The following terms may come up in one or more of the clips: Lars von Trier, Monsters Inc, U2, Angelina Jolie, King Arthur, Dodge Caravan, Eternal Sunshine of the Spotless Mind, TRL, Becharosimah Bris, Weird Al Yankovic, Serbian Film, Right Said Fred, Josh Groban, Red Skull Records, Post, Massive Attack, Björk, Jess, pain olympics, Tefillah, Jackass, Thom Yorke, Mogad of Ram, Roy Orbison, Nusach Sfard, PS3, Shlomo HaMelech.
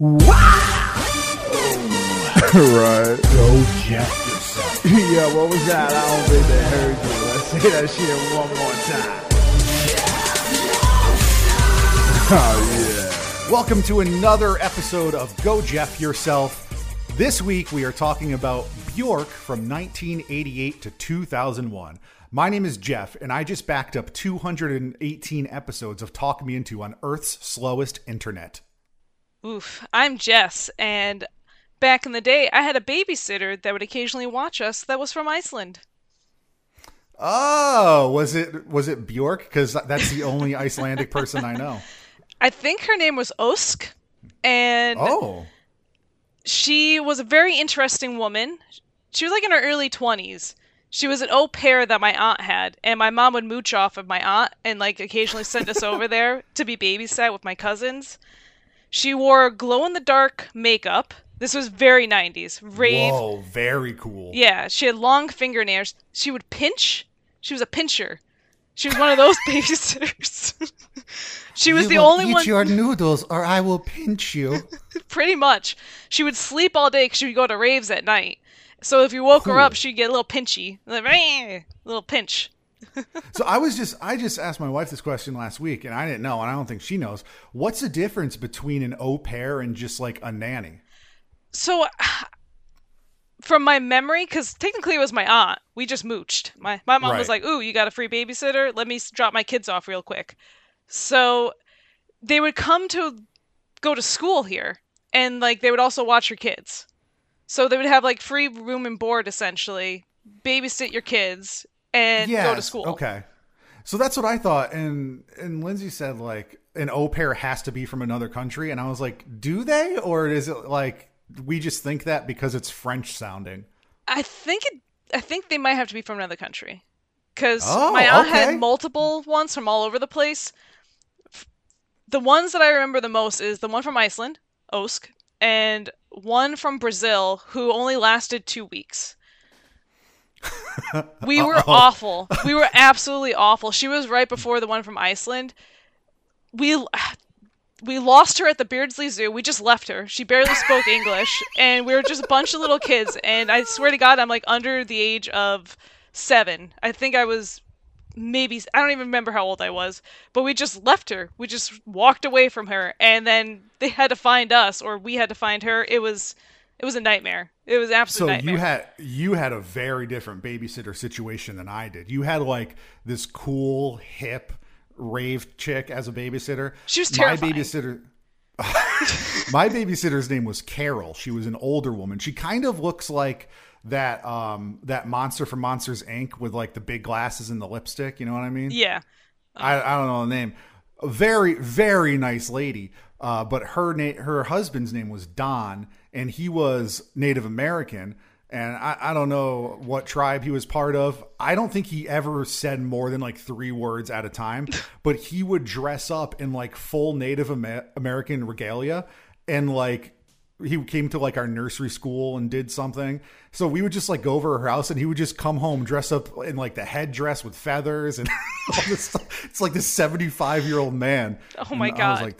Wow! Right. Go Jeff Yourself. Yeah, what was that? I don't think they heard you. Let's say that shit one more time. Oh, yeah. Welcome to another episode of Go Jeff Yourself. This week, we are talking about Björk from 1988 to 2001. My name is Jeff, and I just backed up 218 episodes of Talk Me Into on Earth's slowest internet. Oof, I'm Jess, and back in the day, I had a babysitter that would occasionally watch us that was from Iceland. Oh, was it Björk? Because that's the only Icelandic person I know. I think her name was Osk, and she was a very interesting woman. She was like in her early 20s. She was an au pair that my aunt had, and my mom would mooch off of my aunt and like occasionally send us over there to be babysat with my cousins. She wore glow-in-the-dark makeup. This was very 90s. Rave. Whoa, very cool. Yeah, she had long fingernails. She would pinch. She was a pincher. She was one of those babysitters. She was the only one. You will eat your noodles or I will pinch you. Pretty much. She would sleep all day because she would go to raves at night. So if you woke her up, she'd get a little pinchy. Like, a little pinch. So I just asked my wife this question last week, and I didn't know, and I don't think she knows. What's the difference between an au pair and just like a nanny? So from my memory, because technically it was my aunt, we just mooched. My mom was like, ooh, you got a free babysitter? Let me drop my kids off real quick. So they would come to go to school here, and like they would also watch your kids. So they would have like free room and board, essentially, babysit your kids. And go to school. Okay. So that's what I thought. And Lindsay said, like, an au pair has to be from another country. And I was like, do they? Or is it like, we just think that because it's French sounding? I think they might have to be from another country. Because my aunt had multiple ones from all over the place. The ones that I remember the most is the one from Iceland, Osk, and one from Brazil who only lasted 2 weeks. We were awful. We were absolutely awful. She was right before the one from Iceland. We lost her at the Beardsley Zoo. We just left her. She barely spoke English, and we were just a bunch of little kids. And I swear to God, I'm like under the age of 7. I think I was maybe, I don't even remember how old I was, but we just left her. We just walked away from her, and then they had to find us, or we had to find her. It was a nightmare. It was absolutely nightmare. So you had a very different babysitter situation than I did. You had like this cool hip rave chick as a babysitter. She was terrifying. My babysitter's name was Carol. She was an older woman. She kind of looks like that monster from Monsters Inc. with like the big glasses and the lipstick. You know what I mean? Yeah. I don't know the name. A very, very nice lady. But her husband's name was Don, and he was Native American, and I don't know what tribe he was part of. I don't think he ever said more than like 3 words at a time, but he would dress up in like full Native American regalia, and like he came to like our nursery school and did something. So we would just like go over her house, and he would just come home dressed up in like the headdress with feathers and all this stuff. It's like this 75-year-old man. Oh my God. I was like,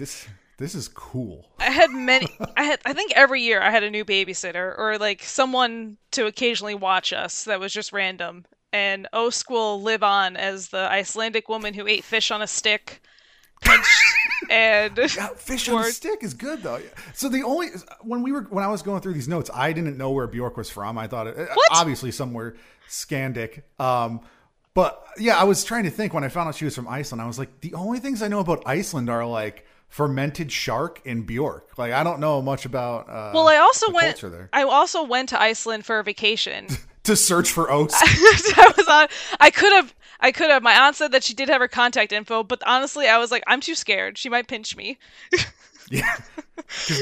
This is cool. I think every year I had a new babysitter or like someone to occasionally watch us that was just random. And Osk will live on as the Icelandic woman who ate fish on a stick. Fish on a stick is good though. So the only when I was going through these notes, I didn't know where Björk was from. I thought obviously somewhere Scandic. But yeah, I was trying to think when I found out she was from Iceland. I was like, the only things I know about Iceland are like fermented shark and Björk. Like I don't know much about I also went to Iceland for a vacation to search for oats. I could have my aunt said that she did have her contact info, but honestly I was like, I'm too scared, she might pinch me. Yeah, because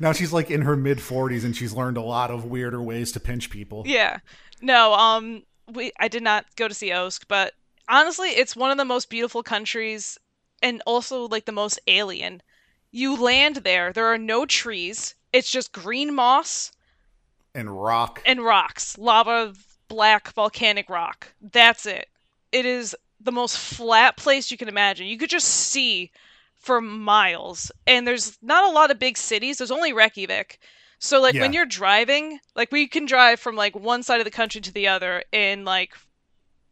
now she's like in her mid 40s and she's learned a lot of weirder ways to pinch people. Yeah, no, I did not go to see Osk, but honestly it's one of the most beautiful countries. And also, like, the most alien. You land there. There are no trees. It's just green moss. And rock. And rocks. Lava, black, volcanic rock. That's it. It is the most flat place you can imagine. You could just see for miles, and there's not a lot of big cities. There's only Reykjavik. So, like, when you're driving, like, we can drive from, like, one side of the country to the other in, like,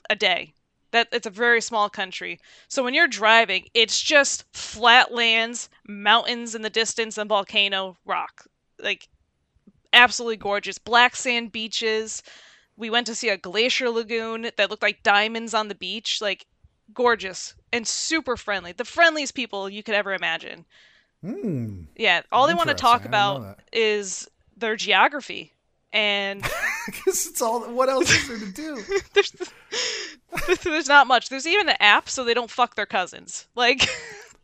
a day. It's a very small country. So when you're driving, it's just flat lands, mountains in the distance, and volcano rock. Like, absolutely gorgeous. Black sand beaches. We went to see a glacier lagoon that looked like diamonds on the beach. Like, gorgeous and super friendly. The friendliest people you could ever imagine. Mm, yeah, all they want to talk about is their geography. And because it's all, what else is there to do? there's not much. There's even an app so they don't fuck their cousins. Like,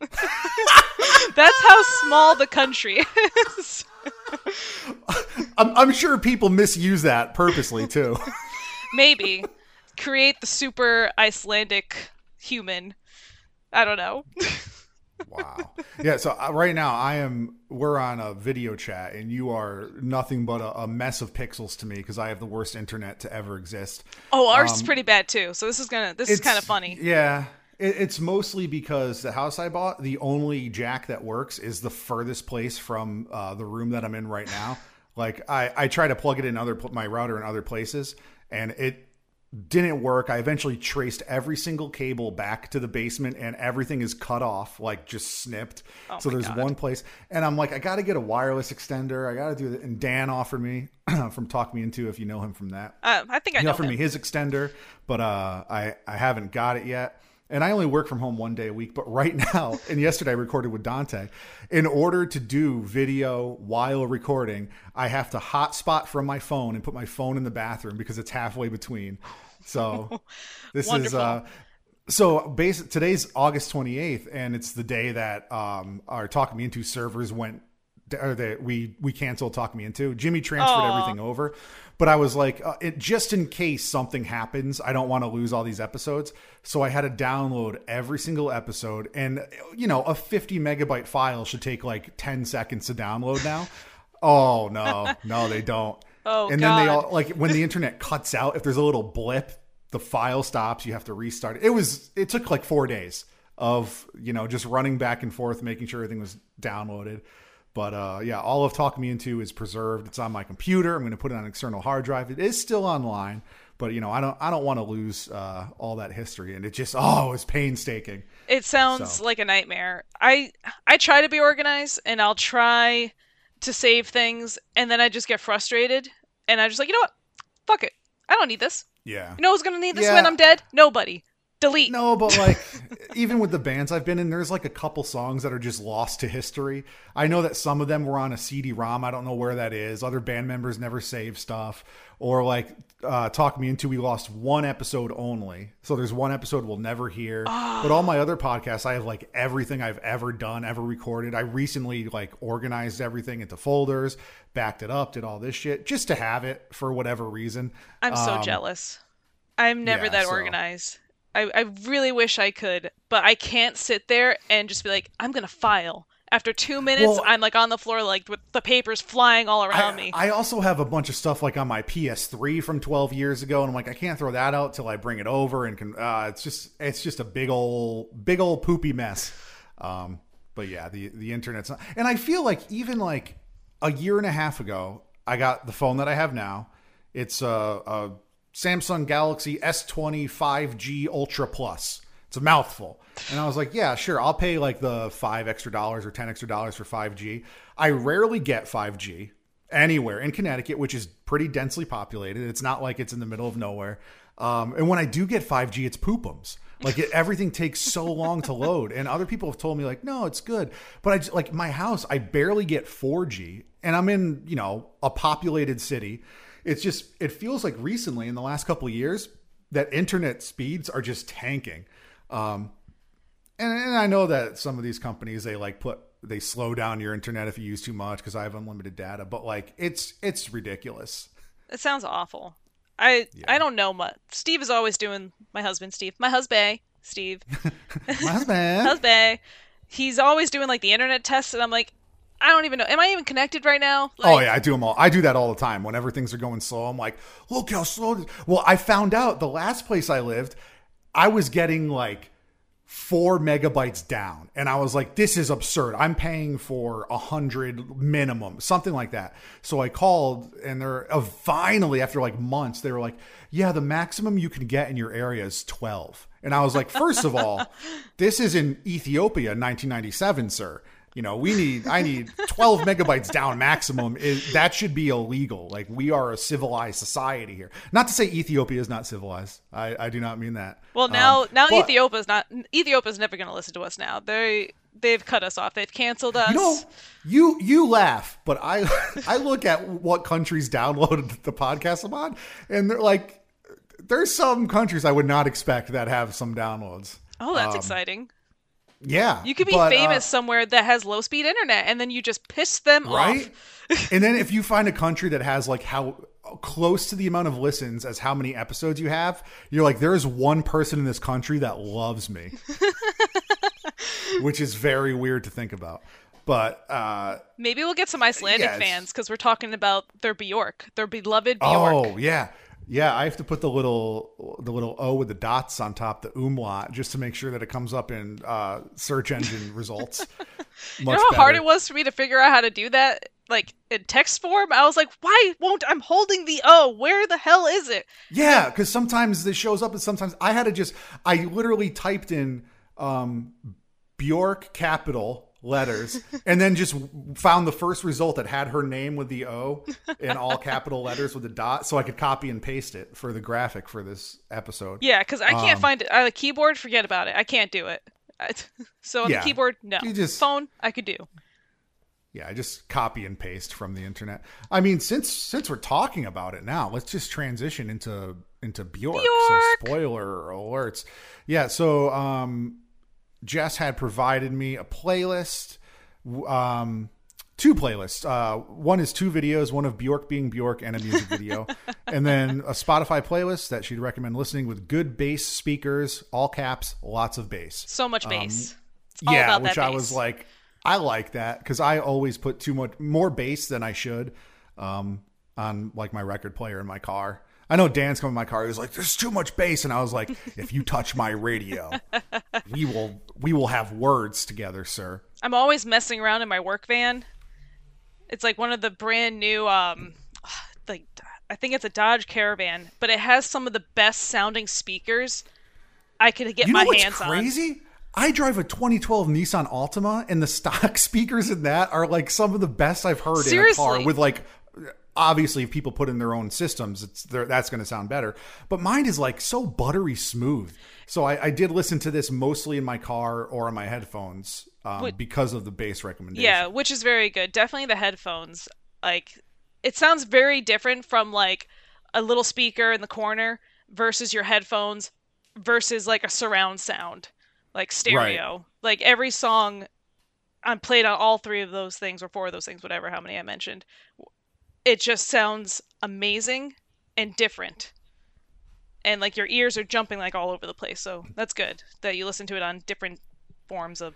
that's how small the country is. I'm sure people misuse that purposely too. Maybe create the super Icelandic human. I don't know. Wow. Yeah. So right now we're on a video chat and you are nothing but a mess of pixels to me because I have the worst internet to ever exist. Oh, ours is pretty bad too. So this is kind of funny. Yeah. It's mostly because the house I bought, the only jack that works is the furthest place from the room that I'm in right now. Like I try to plug it in my router in other places and it didn't work. I eventually traced every single cable back to the basement and everything is cut off, like just snipped. Oh, so there's one place and I'm like, I got to get a wireless extender. I got to do that. And Dan offered me from Talk Me Into, if you know him from that. I think I know him. He offered me his extender, but I haven't got it yet. And I only work from home one day a week, but right now, and yesterday I recorded with Dante, in order to do video while recording, I have to hotspot from my phone and put my phone in the bathroom because it's halfway between. So this is, today's August 28th, and it's the day that our Talk Me Into servers went, or that we canceled Talk Me Into. Jimmy transferred everything over, but I was like, just in case something happens, I don't want to lose all these episodes. So I had to download every single episode, and you know, a 50 megabyte file should take like 10 seconds to download now. Oh no, they don't. Oh, and God. Then they all, like, when the internet cuts out, if there's a little blip, the file stops. You have to restart it. It took like 4 days of, you know, just running back and forth, making sure everything was downloaded. But yeah, all of Talk Me Into is preserved. It's on my computer. I'm going to put it on an external hard drive. It is still online, but you know, I don't want to lose all that history. And it just it's painstaking. It sounds like a nightmare. I try to be organized, and I'll try to save things, and then I just get frustrated, and I'm just like, you know what? Fuck it. I don't need this. Yeah. You know who's going to need this when I'm dead? Nobody. Delete. No, but like, even with the bands I've been in, there's like a couple songs that are just lost to history. I know that some of them were on a CD-ROM. I don't know where that is. Other band members never save stuff. Or like Talk Me Into, we lost one episode only. So there's one episode we'll never hear. But all my other podcasts, I have like everything I've ever done, ever recorded. I recently like organized everything into folders, backed it up, did all this shit just to have it for whatever reason. I'm so jealous. I'm never that organized. I really wish I could, but I can't sit there and just be like, I'm going to file. After 2 minutes, I'm like on the floor, like with the papers flying all around me. I also have a bunch of stuff like on my PS3 from 12 years ago. And I'm like, I can't throw that out till I bring it over. And it's just a big old poopy mess. But yeah, the internet's not. And I feel like even like a year and a half ago, I got the phone that I have now. It's a Samsung Galaxy S20 5G Ultra Plus. It's a mouthful. And I was like, yeah, sure. I'll pay like the $5 extra or $10 extra for 5G. I rarely get 5G anywhere in Connecticut, which is pretty densely populated. It's not like it's in the middle of nowhere. And when I do get 5G, it's poopums. Like everything takes so long to load. And other people have told me like, no, it's good. But I just, like my house, I barely get 4G and I'm in, you know, a populated city. It's just, it feels like recently in the last couple of years that internet speeds are just tanking. And I know that some of these companies, they slow down your internet if you use too much because I have unlimited data, but like it's ridiculous. It sounds awful. I don't know much. Steve is always doing my husband, Steve. He's always doing like the internet tests and I'm like, I don't even know. Am I even connected right now? Like, oh, yeah, I do them all. I do that all the time. Whenever things are going slow, I'm like, look how slow. Well, I found out the last place I lived, I was getting like 4 megabytes down. And I was like, this is absurd. I'm paying for 100 minimum, something like that. So I called, and they're finally, after like months, they were like, yeah, the maximum you can get in your area is 12. And I was like, first of all, this is in Ethiopia, 1997, sir. You know, I need 12 megabytes down maximum. That should be illegal. Like, we are a civilized society here. Not to say Ethiopia is not civilized. I do not mean that. Well, now but Ethiopia's never going to listen to us now. They've cut us off. They've canceled us. You know, you laugh, but I look at what countries downloaded the podcast I'm on, and they're like, there's some countries I would not expect that have some downloads. Oh, that's exciting. Yeah. You could be famous somewhere that has low speed internet, and then you just piss them off. And then if you find a country that has like how close to the amount of listens as how many episodes you have, you're like, there is one person in this country that loves me, which is very weird to think about. But maybe we'll get some Icelandic fans, because we're talking about their Bjork, their beloved Bjork. Oh, yeah. Yeah, I have to put the little O with the dots on top, the umlaut, just to make sure that it comes up in search engine results. You know how hard it was for me to figure out how to do that, like in text form? I was like, why won't I'm holding the O? Where the hell is it? Yeah, because sometimes this shows up, and sometimes I had to I literally typed in Bjork capital letters, and then just found the first result that had her name with the O in all capital letters with a dot, so I could copy and paste it for the graphic for this episode. Yeah, because I can't find it on the keyboard. Forget about it. I can't do it. So on the keyboard, no. Phone, I could do. Yeah, I just copy and paste from the internet. I mean, since we're talking about it now, let's just transition into Bjork. So spoiler alerts. Yeah. So Jess had provided me a playlist, two playlists. One is two videos, one of Bjork being Bjork and a music video. And then a Spotify playlist that she'd recommend listening with good bass speakers, all caps, lots of bass. So much bass. All about which that bass. I was like, I like that, because I always put too much more bass than I should on like my record player in my car. I know Dan's coming in my car. He was like, there's too much bass. And I was like, if you touch my radio, we will have words together, sir. I'm always messing around in my work van. It's like one of the brand new, I think it's a Dodge Caravan, but it has some of the best sounding speakers I could get my hands on. You know what's crazy? I drive a 2012 Nissan Altima, and the stock speakers in that are like some of the best I've heard in a car with like... Obviously, if people put in their own systems, that's going to sound better. But mine is like so buttery smooth. So I did listen to this mostly in my car or on my headphones because of the bass recommendation. Yeah, which is very good. Definitely the headphones. Like, it sounds very different from like a little speaker in the corner versus your headphones versus like a surround sound, like stereo. Right. Like every song I'm played on all three of those things or four of those things, whatever, how many I mentioned. It just sounds amazing and different. And like your ears are jumping like all over the place. So that's good that you listen to it on different forms of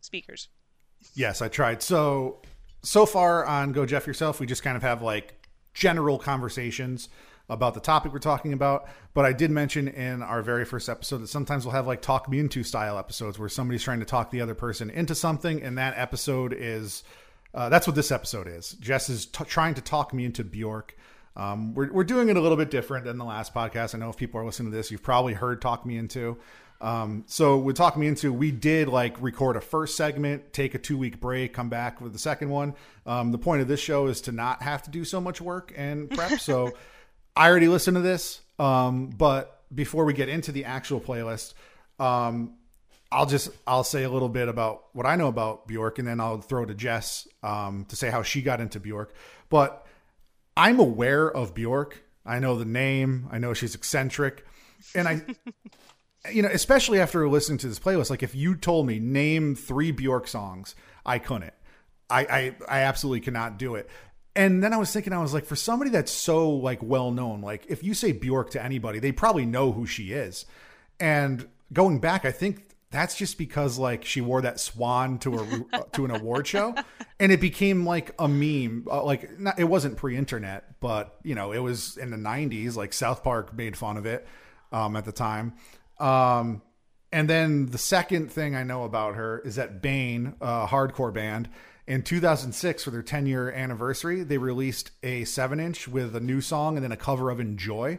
speakers. Yes, I tried. So far on Go Jeff Yourself, we just kind of have like general conversations about the topic we're talking about. But I did mention in our very first episode that sometimes we'll have like Talk Me Into style episodes where somebody's trying to talk the other person into something. And that episode is... that's what this episode is. Jess is trying to talk me into Bjork. We're doing it a little bit different than the last podcast. I know if people are listening to this, you've probably heard Talk Me Into. So with Talk Me Into, we did like record a first segment, take a 2-week break, come back with the second one. The point of this show is to not have to do so much work and prep. So I already listened to this. But before we get into the actual playlist, I'll say a little bit about what I know about Bjork, and then I'll throw to Jess to say how she got into Bjork. But I'm aware of Bjork. I know the name. I know she's eccentric. And I, especially after listening to this playlist, like if you told me name 3 Bjork songs, I couldn't. I absolutely cannot do it. And then I was thinking, I was like, for somebody that's so like well-known, like if you say Bjork to anybody, they probably know who she is. And going back, I think that's just because like she wore that swan to an award show, and it became like a meme. It wasn't pre-internet, but it was in the 90s. Like South Park made fun of it at the time. And then the second thing I know about her is that Bane, a hardcore band, in 2006 for their 10-year anniversary, they released a 7-inch with a new song and then a cover of Enjoy,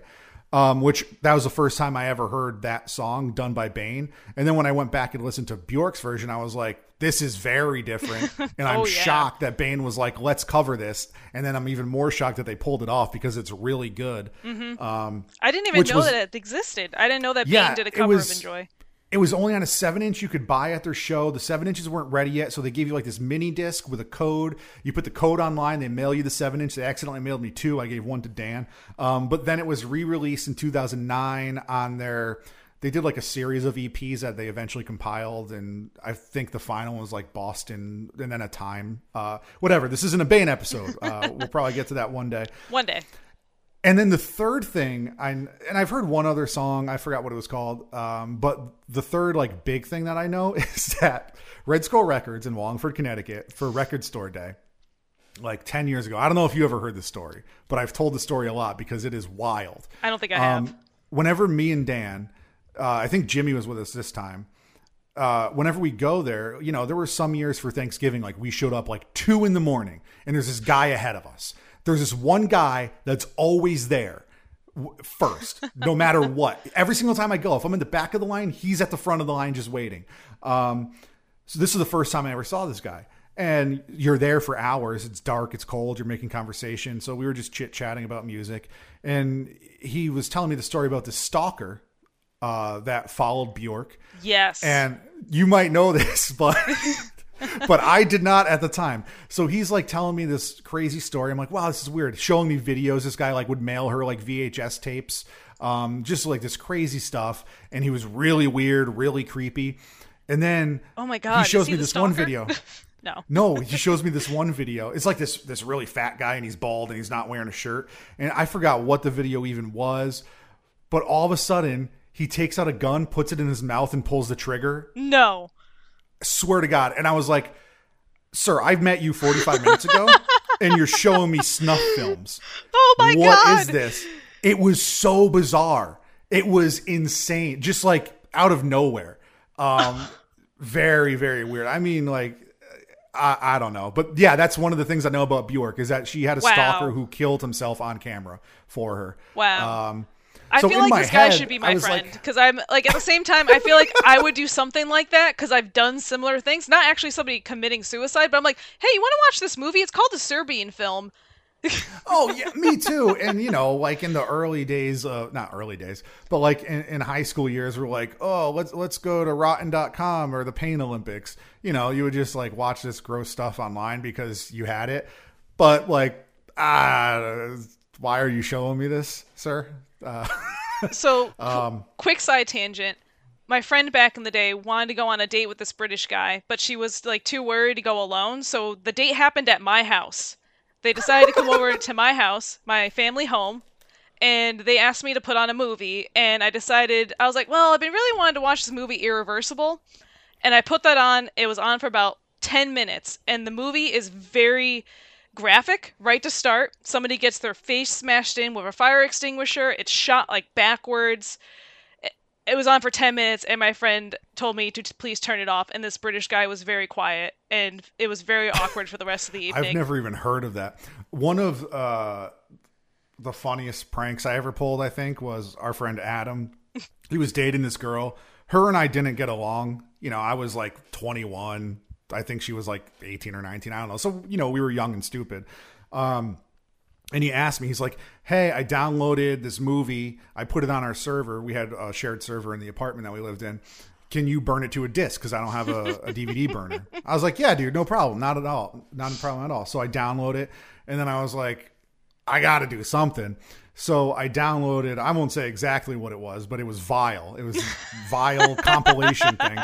which that was the first time I ever heard that song done by Bane. And then when I went back and listened to Björk's version, I was like, this is very different. And I'm shocked that Bane was like, let's cover this. And then I'm even more shocked that they pulled it off because it's really good. Mm-hmm. I didn't even know that it existed. I didn't know that Bane did a cover of Enjoy. It was only on a 7-inch you could buy at their show. The 7-inches weren't ready yet, so they gave you like this mini disc with a code. You put the code online, they mail you the 7-inch. They accidentally mailed me two. I gave one to Dan. But then it was re-released in 2009 on their... They did like a series of EPs that they eventually compiled, and I think the final was like Boston and then a time. Whatever, this isn't a Bane episode. We'll probably get to that one day. One day. And then the third thing, and I've heard one other song, I forgot what it was called, but the third like big thing that I know is that Red Skull Records in Wallingford, Connecticut, for Record Store Day, like 10 years ago. I don't know if you ever heard this story, but I've told the story a lot because it is wild. I don't think I have. Whenever me and Dan, I think Jimmy was with us this time, whenever we go there, you know, there were some years for Thanksgiving, like we showed up like 2 a.m, and there's this guy ahead of us. There's this one guy that's always there first, no matter what. Every single time I go, if I'm in the back of the line, he's at the front of the line just waiting. So this is the first time I ever saw this guy. And you're there for hours. It's dark. It's cold. You're making conversation. So we were just chit-chatting about music. And he was telling me the story about this stalker that followed Björk. Yes. And you might know this, but... but I did not at the time. So he's like telling me this crazy story. I'm like, wow, this is weird. Showing me videos. This guy like would mail her like VHS tapes, just like this crazy stuff. And he was really weird, really creepy. And then, oh my God, he shows me this one video. No, he shows me this one video. It's like this really fat guy and he's bald and he's not wearing a shirt. And I forgot what the video even was, but all of a sudden he takes out a gun, puts it in his mouth and pulls the trigger. No. Swear to God. And I was like, sir, I've met you 45 minutes ago and you're showing me snuff films. Oh my God. What is this? It was so bizarre. It was insane. Just like out of nowhere. Very, very weird. I mean, like, I don't know. But yeah, that's one of the things I know about Björk is that she had a stalker who killed himself on camera for her. Wow. I feel like this guy should be my friend because I'm like, at the same time, I feel like I would do something like that because I've done similar things. Not actually somebody committing suicide, but I'm like, hey, you want to watch this movie? It's called the Serbian Film. Oh, yeah, me too. And, you know, like in the early days, not early days, but like in high school years, we're like, oh, let's go to rotten.com or the Pain Olympics. You know, you would just like watch this gross stuff online because you had it. But like, why are you showing me this, sir? So quick side tangent. My friend back in the day wanted to go on a date with this British guy, but she was like too worried to go alone. So the date happened at my house. They decided to come over to my house, my family home, and they asked me to put on a movie. And I decided, I was like, well, I've been really wanting to watch this movie Irreversible. And I put that on. It was on for about 10 minutes. And the movie is very... graphic, right to start. Somebody gets their face smashed in with a fire extinguisher. It's shot like backwards. It was on for 10 minutes and my friend told me to please turn it off. And this British guy was very quiet and it was very awkward for the rest of the evening. I've never even heard of that. One of the funniest pranks I ever pulled, I think, was our friend Adam. He was dating this girl. Her and I didn't get along. You know, I was like 21. I think she was like 18 or 19. I don't know. So, you know, we were young and stupid. And he asked me, he's like, hey, I downloaded this movie. I put it on our server. We had a shared server in the apartment that we lived in. Can you burn it to a disc? Cause I don't have a DVD burner. I was like, yeah, dude, no problem. Not at all. Not a problem at all. So I download it. And then I was like, I got to do something. So I downloaded, I won't say exactly what it was, but it was vile. It was vile compilation thing.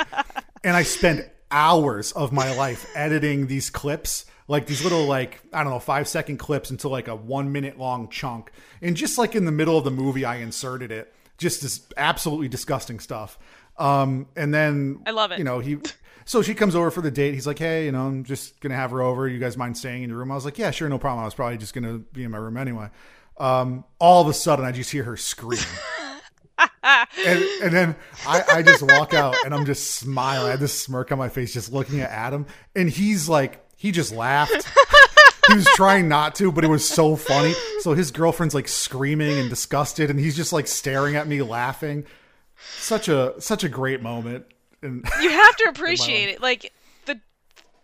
And I spent hours of my life editing these clips, like these little, like, I don't know, 5-second clips into like a 1 minute long chunk. And just like in the middle of the movie, I inserted it, just this absolutely disgusting stuff. And then I love it. You know, so she comes over for the date. He's like, hey, you know, I'm just going to have her over. You guys mind staying in your room? I was like, yeah, sure. No problem. I was probably just going to be in my room anyway. All of a sudden I just hear her scream And then I just walk out and I'm just smiling. I had this smirk on my face just looking at Adam. And he's like, he just laughed. He was trying not to, but it was so funny. So his girlfriend's like screaming and disgusted. And he's just like staring at me laughing. Such a great moment. And you have to appreciate it. Like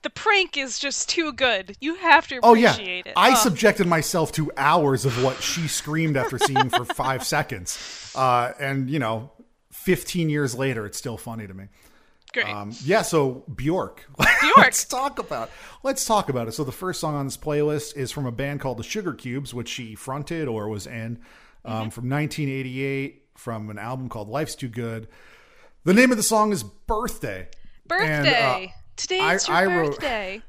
the prank is just too good. You have to appreciate it. I subjected myself to hours of what she screamed after seeing for 5 seconds. And 15 years later, it's still funny to me. Great. So Bjork. Let's talk about it. So the first song on this playlist is from a band called the Sugar Cubes, which she fronted or was in, from 1988, from an album called Life's Too Good. The name of the song is Birthday. And, today's your birthday.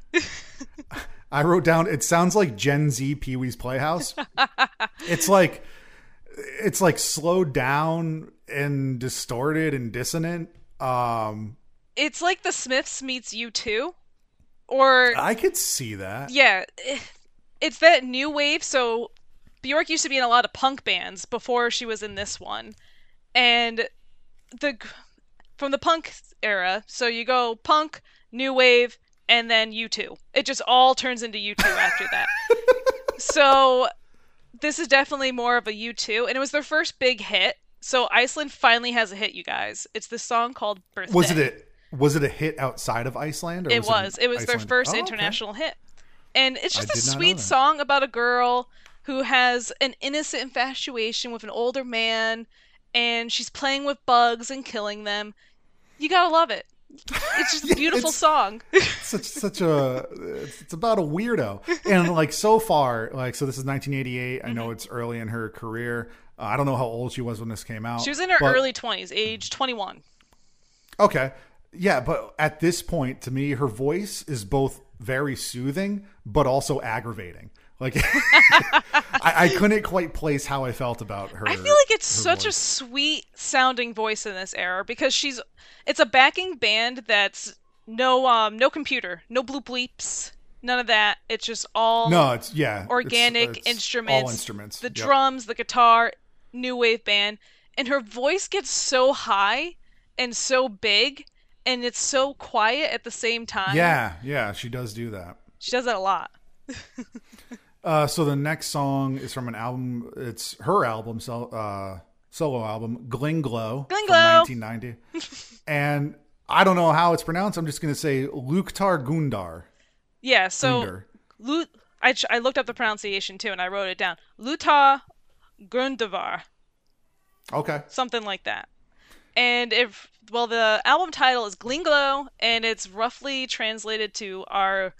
I wrote down, it sounds like Gen Z Pee-wee's Playhouse. It's like slowed down and distorted and dissonant. It's like the Smiths meets U2. Or I could see that. Yeah. It's that new wave. So Bjork used to be in a lot of punk bands before she was in this one. And from the punk era, so you go punk, new wave, and then U2. It just all turns into U2 after that. So this is definitely more of a U2, and it was their first big hit. So Iceland finally has a hit, you guys. It's this song called Birthday. Was it a hit outside of Iceland? Or it was their first international hit. And it's just a sweet song about a girl who has an innocent infatuation with an older man, and she's playing with bugs and killing them. You gotta love it. It's just a beautiful song. It's about a weirdo. And so this is 1988. I know it's early in her career. I don't know how old she was when this came out. She was in her early 20s, age 21. Okay. Yeah, but at this point, to me, her voice is both very soothing, but also aggravating. I couldn't quite place how I felt about her. I feel like it's such voice. A sweet sounding voice in this era because it's a backing band that's no computer, no bloop bleeps, none of that. It's just all organic it's instruments. All instruments. The drums, the guitar, new wave band. And her voice gets so high and so big and it's so quiet at the same time. Yeah, she does do that. She does that a lot. So the next song is from an album. It's her album, solo album, Gling-Gló, from 1990. And I don't know how it's pronounced. I'm just going to say Luktar Gundar. Yeah, so I looked up the pronunciation too, and I wrote it down. Luktar Gundavar. Okay. Something like that. And the album title is Gling-Gló, and it's roughly translated to our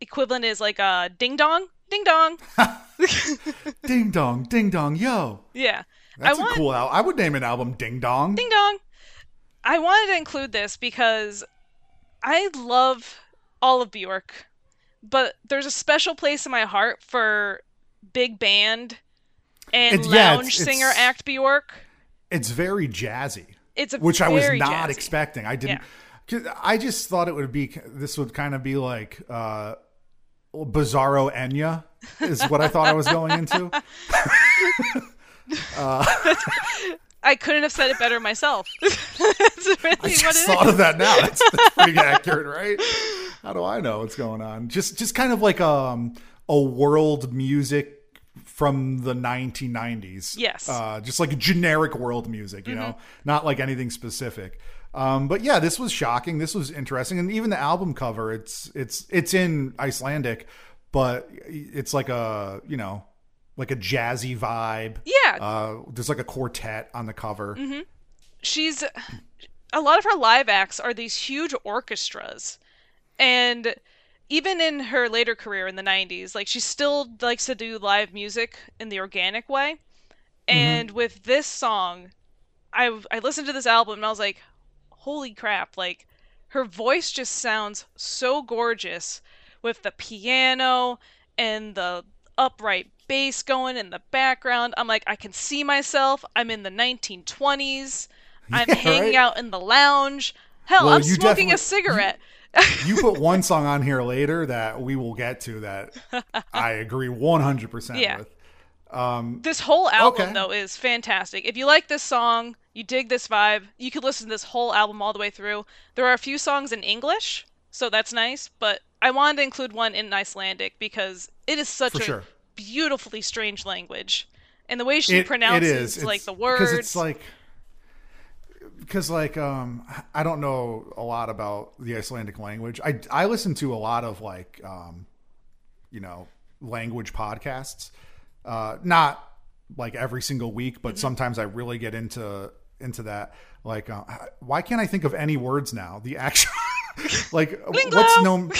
equivalent is like a ding dong. Ding dong. Ding dong, ding dong, yo. Yeah. That's a cool album. I would name an album Ding Dong. Ding Dong. I wanted to include this because I love all of Björk, but there's a special place in my heart for big band and lounge singer act Björk. It's very jazzy. Which I was not expecting. I didn't. Yeah. I just thought this would kind of be like Bizarro Enya is what I thought I was going into. I couldn't have said it better myself. I just thought of that now. That's pretty accurate, right? How do I know what's going on? Just kind of like a world music from the 1990s. Yes. Just like generic world music, you know, not like anything specific. But yeah, this was shocking. This was interesting. And even the album cover, it's in Icelandic, but it's like a jazzy vibe. Yeah. There's like a quartet on the cover. Mm-hmm. A lot of her live acts are these huge orchestras. And even in her later career in the 90s, like she still likes to do live music in the organic way. And with this song, I listened to this album and I was like, holy crap, like her voice just sounds so gorgeous with the piano and the upright bass going in the background. I'm like, I can see myself. I'm in the 1920s. I'm hanging out in the lounge. Hell, I'm smoking a cigarette. You put one song on here later that we will get to that I agree 100% with. This whole album, though, is fantastic. If you like this song, you dig this vibe, you could listen to this whole album all the way through. There are a few songs in English, so that's nice, but I wanted to include one in Icelandic because it is such a beautifully strange language. And the way she pronounces like the words. Because it's like... Because, like, I don't know a lot about the Icelandic language. I listen to a lot of, like, you know, language podcasts. Not, like, every single week, but sometimes I really get into that. Like, why can't I think of any words now? The actual... like, what's known...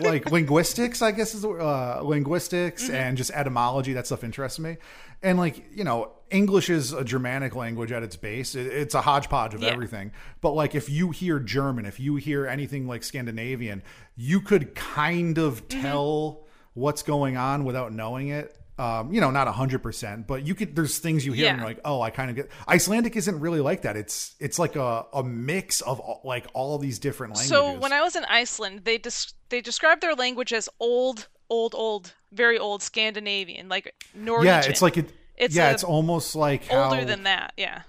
like, linguistics, I guess, is linguistics and just etymology. That stuff interests me. And, like, you know... English is a Germanic language at its base. It's a hodgepodge of everything. But like if you hear German, if you hear anything like Scandinavian, you could kind of tell what's going on without knowing it. You know, not 100%, but you could, there's things you hear and you're like, oh, I kind of get. Icelandic isn't really like that. It's like a mix of like all these different languages. So when I was in Iceland, they described their language as old, very old Scandinavian, like Norwegian. Yeah, it's like it. It's it's almost like older than that. Yeah,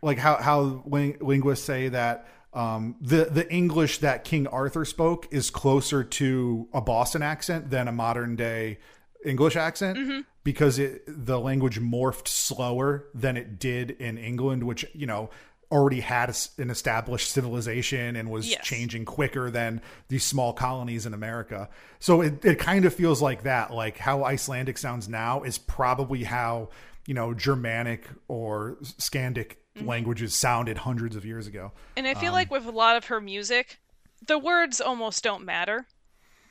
like how linguists say that the English that King Arthur spoke is closer to a Boston accent than a modern day English accent because the language morphed slower than it did in England, which you know already had an established civilization and was changing quicker than these small colonies in America. So it kind of feels like that, like how Icelandic sounds now is probably how, you know, Germanic or Scandic languages sounded hundreds of years ago. And I feel like with a lot of her music, the words almost don't matter.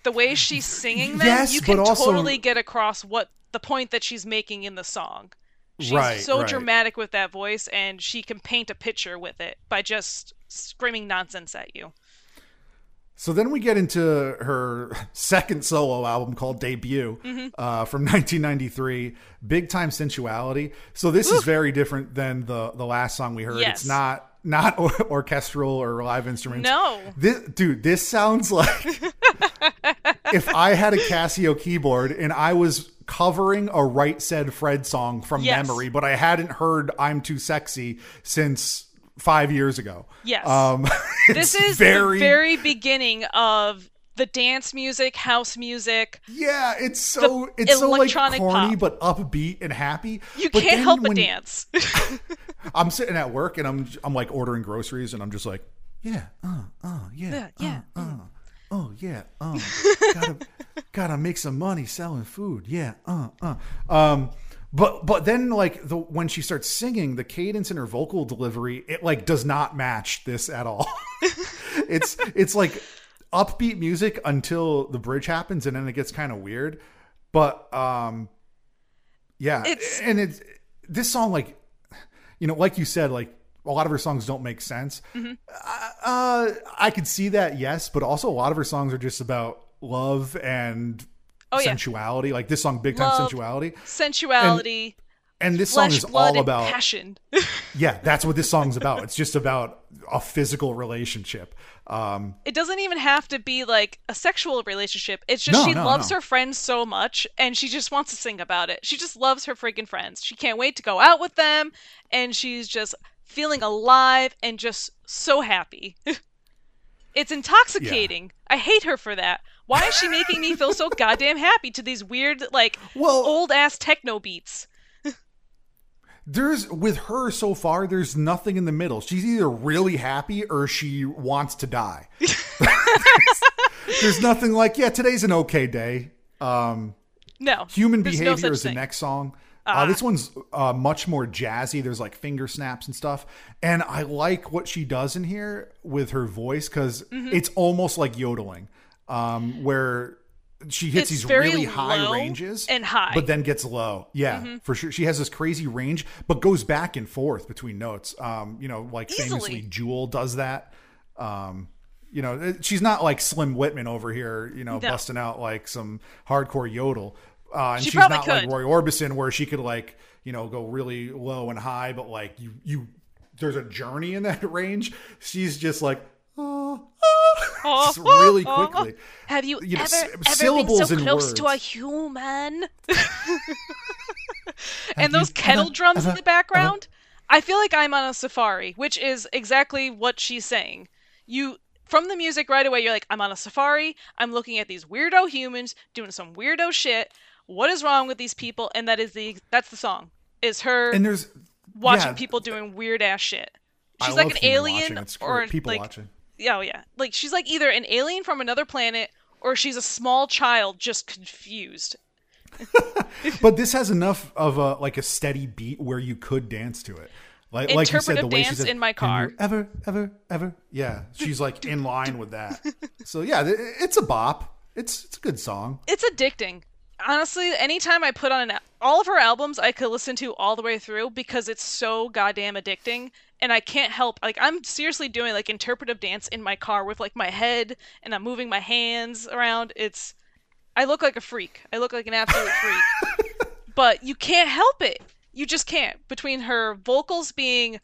The way she's singing them, you can totally get across what the point that she's making in the song. She's so dramatic with that voice, and she can paint a picture with it by just screaming nonsense at you. So then we get into her second solo album called Debut from 1993, Big Time Sensuality. So this is very different than the last song we heard. Yes. It's not orchestral or live instruments. No. This sounds like if I had a Casio keyboard and I was covering a Right Said Fred song from memory, but I hadn't heard I'm Too Sexy since 5 years ago. Yes. This is the very beginning of the dance music, house music. Yeah, it's so electronic, so like corny pop, but upbeat and happy. You can't help but dance. I'm sitting at work and I'm like ordering groceries and I'm just like, gotta make some money selling food. But then like when she starts singing, the cadence in her vocal delivery, it like does not match this at all. it's like upbeat music until the bridge happens and then it gets kind of weird. But it's this song, like, you know, like you said, like a lot of her songs don't make sense. I could see that, yes, but also a lot of her songs are just about love and sensuality. Like this song, Big Time Sensuality. Sensuality. And this song is all about passion. Yeah, that's what this song's about. It's just about a physical relationship. It doesn't even have to be like a sexual relationship. It's just she loves her friends so much and she just wants to sing about it. She just loves her freaking friends. She can't wait to go out with them and she's just feeling alive and just so happy. It's intoxicating. Yeah. I hate her for that. Why is she making me feel so goddamn happy to these weird, like, old ass techno beats? With her so far, there's nothing in the middle. She's either really happy or she wants to die. there's nothing like, today's an okay day. No. Human Behavior is the next song. This one's much more jazzy. There's like finger snaps and stuff. And I like what she does in here with her voice because it's almost like yodeling where she hits these really high ranges and high, but then gets low. Yeah, for sure. She has this crazy range, but goes back and forth between notes. You know, like famously Jewel does that. You know, she's not like Slim Whitman over here, you know, busting out like some hardcore yodel. And she's not like Roy Orbison where she could like, you know, go really low and high, but like you there's a journey in that range. She's just like, just really quickly. Have you ever been so close to a human? And those kettle drums in the background, I feel like I'm on a safari, which is exactly what she's saying. You, from the music right away, you're like, I'm on a safari, I'm looking at these weirdo humans doing some weirdo shit. What is wrong with these people? And that is the, that's the song, is her and there's, watching people doing weird ass shit. She's like an alien or people watching. Oh yeah. Like she's like either an alien from another planet or she's a small child just confused. But this has enough of a, like a steady beat where you could dance to it. Like you said, the way she said, in my car. Ever, ever, ever. Yeah. She's like in line with that. So yeah, it's a bop. It's a good song. It's addicting. Honestly, anytime I put on all of her albums, I could listen to all the way through because it's so goddamn addicting. And I can't help, like, I'm seriously doing like interpretive dance in my car with like my head and I'm moving my hands around. It's, I look like a freak. I look like an absolute freak, but you can't help it. You just can't. Between her vocals being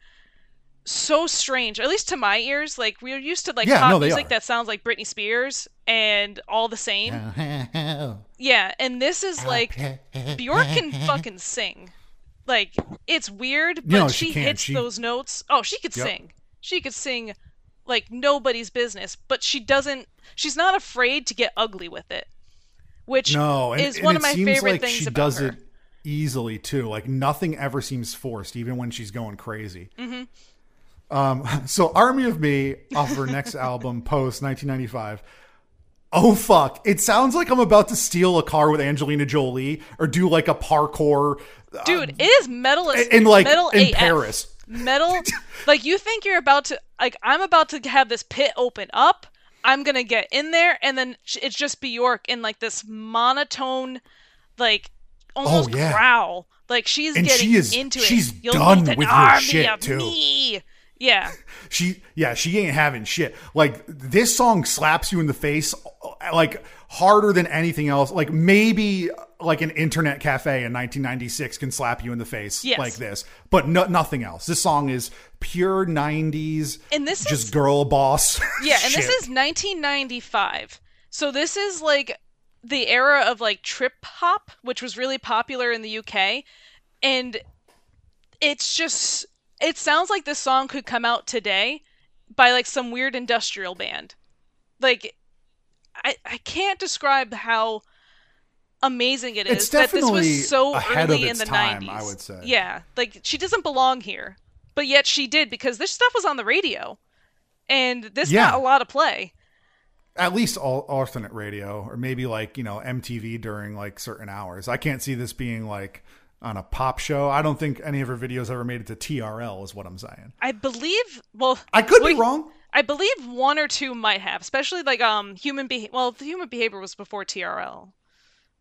so strange, at least to my ears, like we're used to like pop music that sounds like Britney Spears and all the same. Yeah. And this is like, Björk can fucking sing. Like, it's weird, but no, she hits those notes. Oh, she could sing. She could sing like nobody's business, but she doesn't, she's not afraid to get ugly with it, which is one of my favorite things about her. She does it easily, too. Like, nothing ever seems forced, even when she's going crazy. Mm-hmm. So Army of Me, off of her next album, Post, 1995. Oh, fuck. It sounds like I'm about to steal a car with Angelina Jolie or do like a parkour. Dude, it is metal as in like metal in AF. Paris. Metal. Like you think you're about to, like I'm about to have this pit open up. I'm going to get in there. And then it's just Björk in like this monotone, like almost growl. Like she's and getting into it. She's done with her shit too. Me. Yeah. She ain't having shit. Like this song slaps you in the face like harder than anything else. Like maybe like an internet cafe in 1996 can slap you in the face like this, but nothing else. This song is pure 90s and this just is, girl boss. Yeah. And this is 1995. So this is like the era of like trip hop, which was really popular in the UK. And it's just, it sounds like this song could come out today by like some weird industrial band. Like I can't describe how amazing it is. It's definitely that this was so early in the time, 90s. I would say. Yeah. Like she doesn't belong here, but yet she did because this stuff was on the radio and this got a lot of play. At least all alternate radio or maybe like, you know, MTV during like certain hours. I can't see this being like on a pop show. I don't think any of her videos ever made it to TRL is what I'm saying. I believe, well, I could be wrong. I believe one or two might have, especially like Human Behavior was before TRL,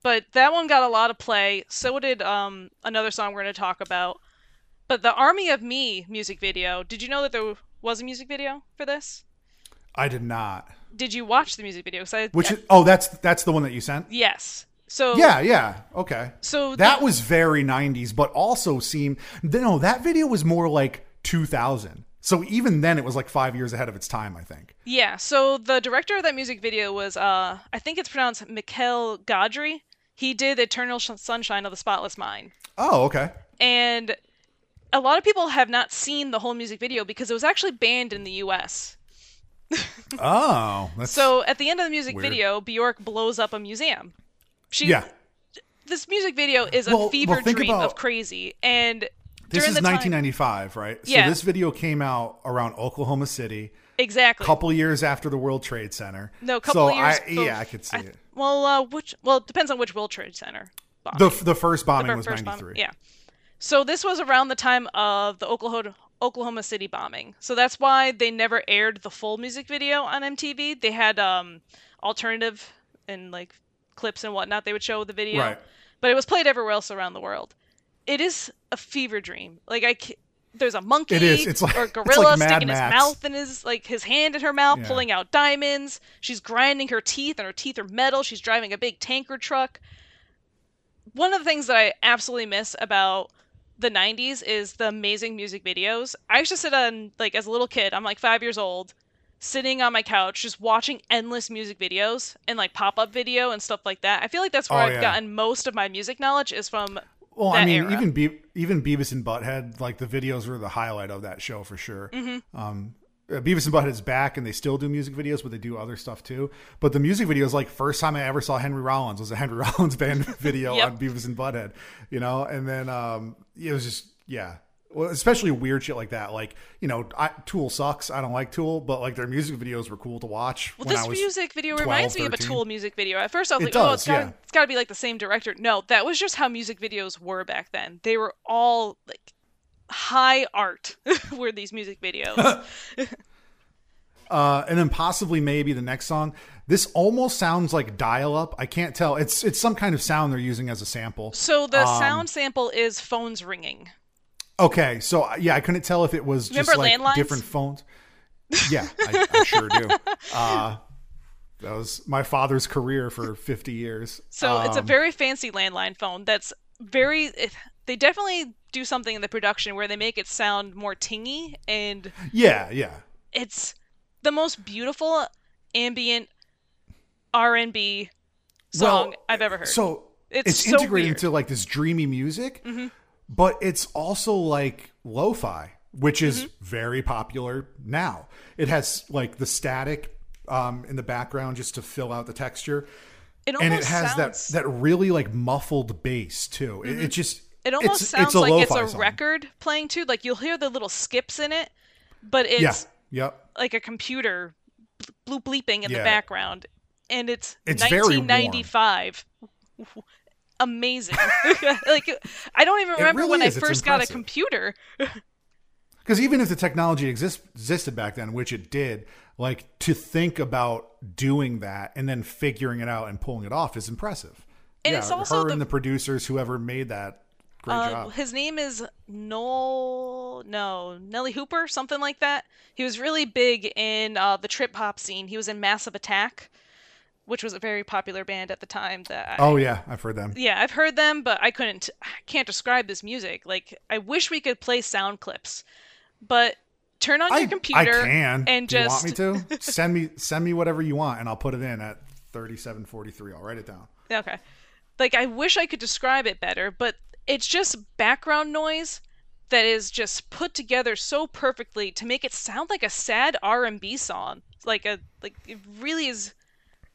but that one got a lot of play. So did another song we're going to talk about, but the Army of Me music video. Did you know that there was a music video for this? I did not. Did you watch the music video? That's the one that you sent? Yes. So yeah. Okay. So that was very 90s, but also seemed that video was more like 2000. So even then it was like 5 years ahead of its time, I think. Yeah. So the director of that music video was, I think it's pronounced Mikhail Godry. He did Eternal Sunshine of the Spotless Mind. Oh, okay. And a lot of people have not seen the whole music video because it was actually banned in the US. Oh, that's so at the end of the music video, Björk blows up a museum. This music video is a fever dream of crazy. And this is 1995, right? Yeah. So this video came out around Oklahoma City. Exactly. A couple years after the World Trade Center. No, a couple years. I could see it. Well, it depends on which World Trade Center. The first bombing was 93. Yeah. So this was around the time of the Oklahoma City bombing. So that's why they never aired the full music video on MTV. They had alternative and like clips and whatnot they would show the video, right? But it was played everywhere else around the world. It is a fever dream. Like there's a monkey or a gorilla like sticking his mouth in his like his hand in her mouth, pulling out diamonds. She's grinding her teeth and her teeth are metal. She's driving a big tanker truck. One of the things that I absolutely miss about the 90s is the amazing music videos. I used to sit on, like, as a little kid, I'm like 5 years old, sitting on my couch, just watching endless music videos and like pop-up video and stuff like that. I feel like that's where I've gotten most of my music knowledge is from Well, I mean, era. even Beavis and Butthead, like the videos were the highlight of that show for sure. Mm-hmm. Beavis and Butthead's back, and they still do music videos, but they do other stuff too. But the music videos, like first time I ever saw Henry Rollins was a Henry Rollins band video on Beavis and Butthead, you know. And then it was just well, especially weird shit like that. Like, you know, Tool sucks. I don't like Tool, but like their music videos were cool to watch. Well, this music video reminds me of a Tool music video. At first I was like, oh, it's got to be like the same director. No, that was just how music videos were back then. They were all like high art were these music videos. And then possibly maybe the next song. This almost sounds like dial-up. I can't tell. It's some kind of sound they're using as a sample. So the sound sample is phones ringing. Okay, so I couldn't tell if it was just like landlines? Different phones. Yeah, I sure do. That was my father's career for 50 years. So it's a very fancy landline phone that's very... They definitely do something in the production where they make it sound more tingy and... Yeah. It's the most beautiful ambient R&B song I've ever heard. So it's so integrated into like this dreamy music. Mm-hmm. But it's also like lo-fi, which is very popular now. It has like the static in the background just to fill out the texture. It has that really like muffled bass too. Mm-hmm. It almost sounds it's like it's a song. Record playing too. Like you'll hear the little skips in it, but it's like a computer bleeping in the background. And it's 1995. Amazing. Like I don't even remember really when I first got a computer. Because even if the technology existed back then, which it did, like to think about doing that and then figuring it out and pulling it off is impressive. And it's also her and the producers, whoever made that, great job. His name is Nellie Hooper, something like that. He was really big in the trip hop scene. He was in Massive Attack, which was a very popular band at the time. I've heard them. Yeah, I've heard them, but I can't describe this music. Like, I wish we could play sound clips, but turn on your computer. I can. And do you want me to? Send me whatever you want, and I'll put it in at 3743. I'll write it down. Okay. Like, I wish I could describe it better, but it's just background noise that is just put together so perfectly to make it sound like a sad R&B song. Like it really is...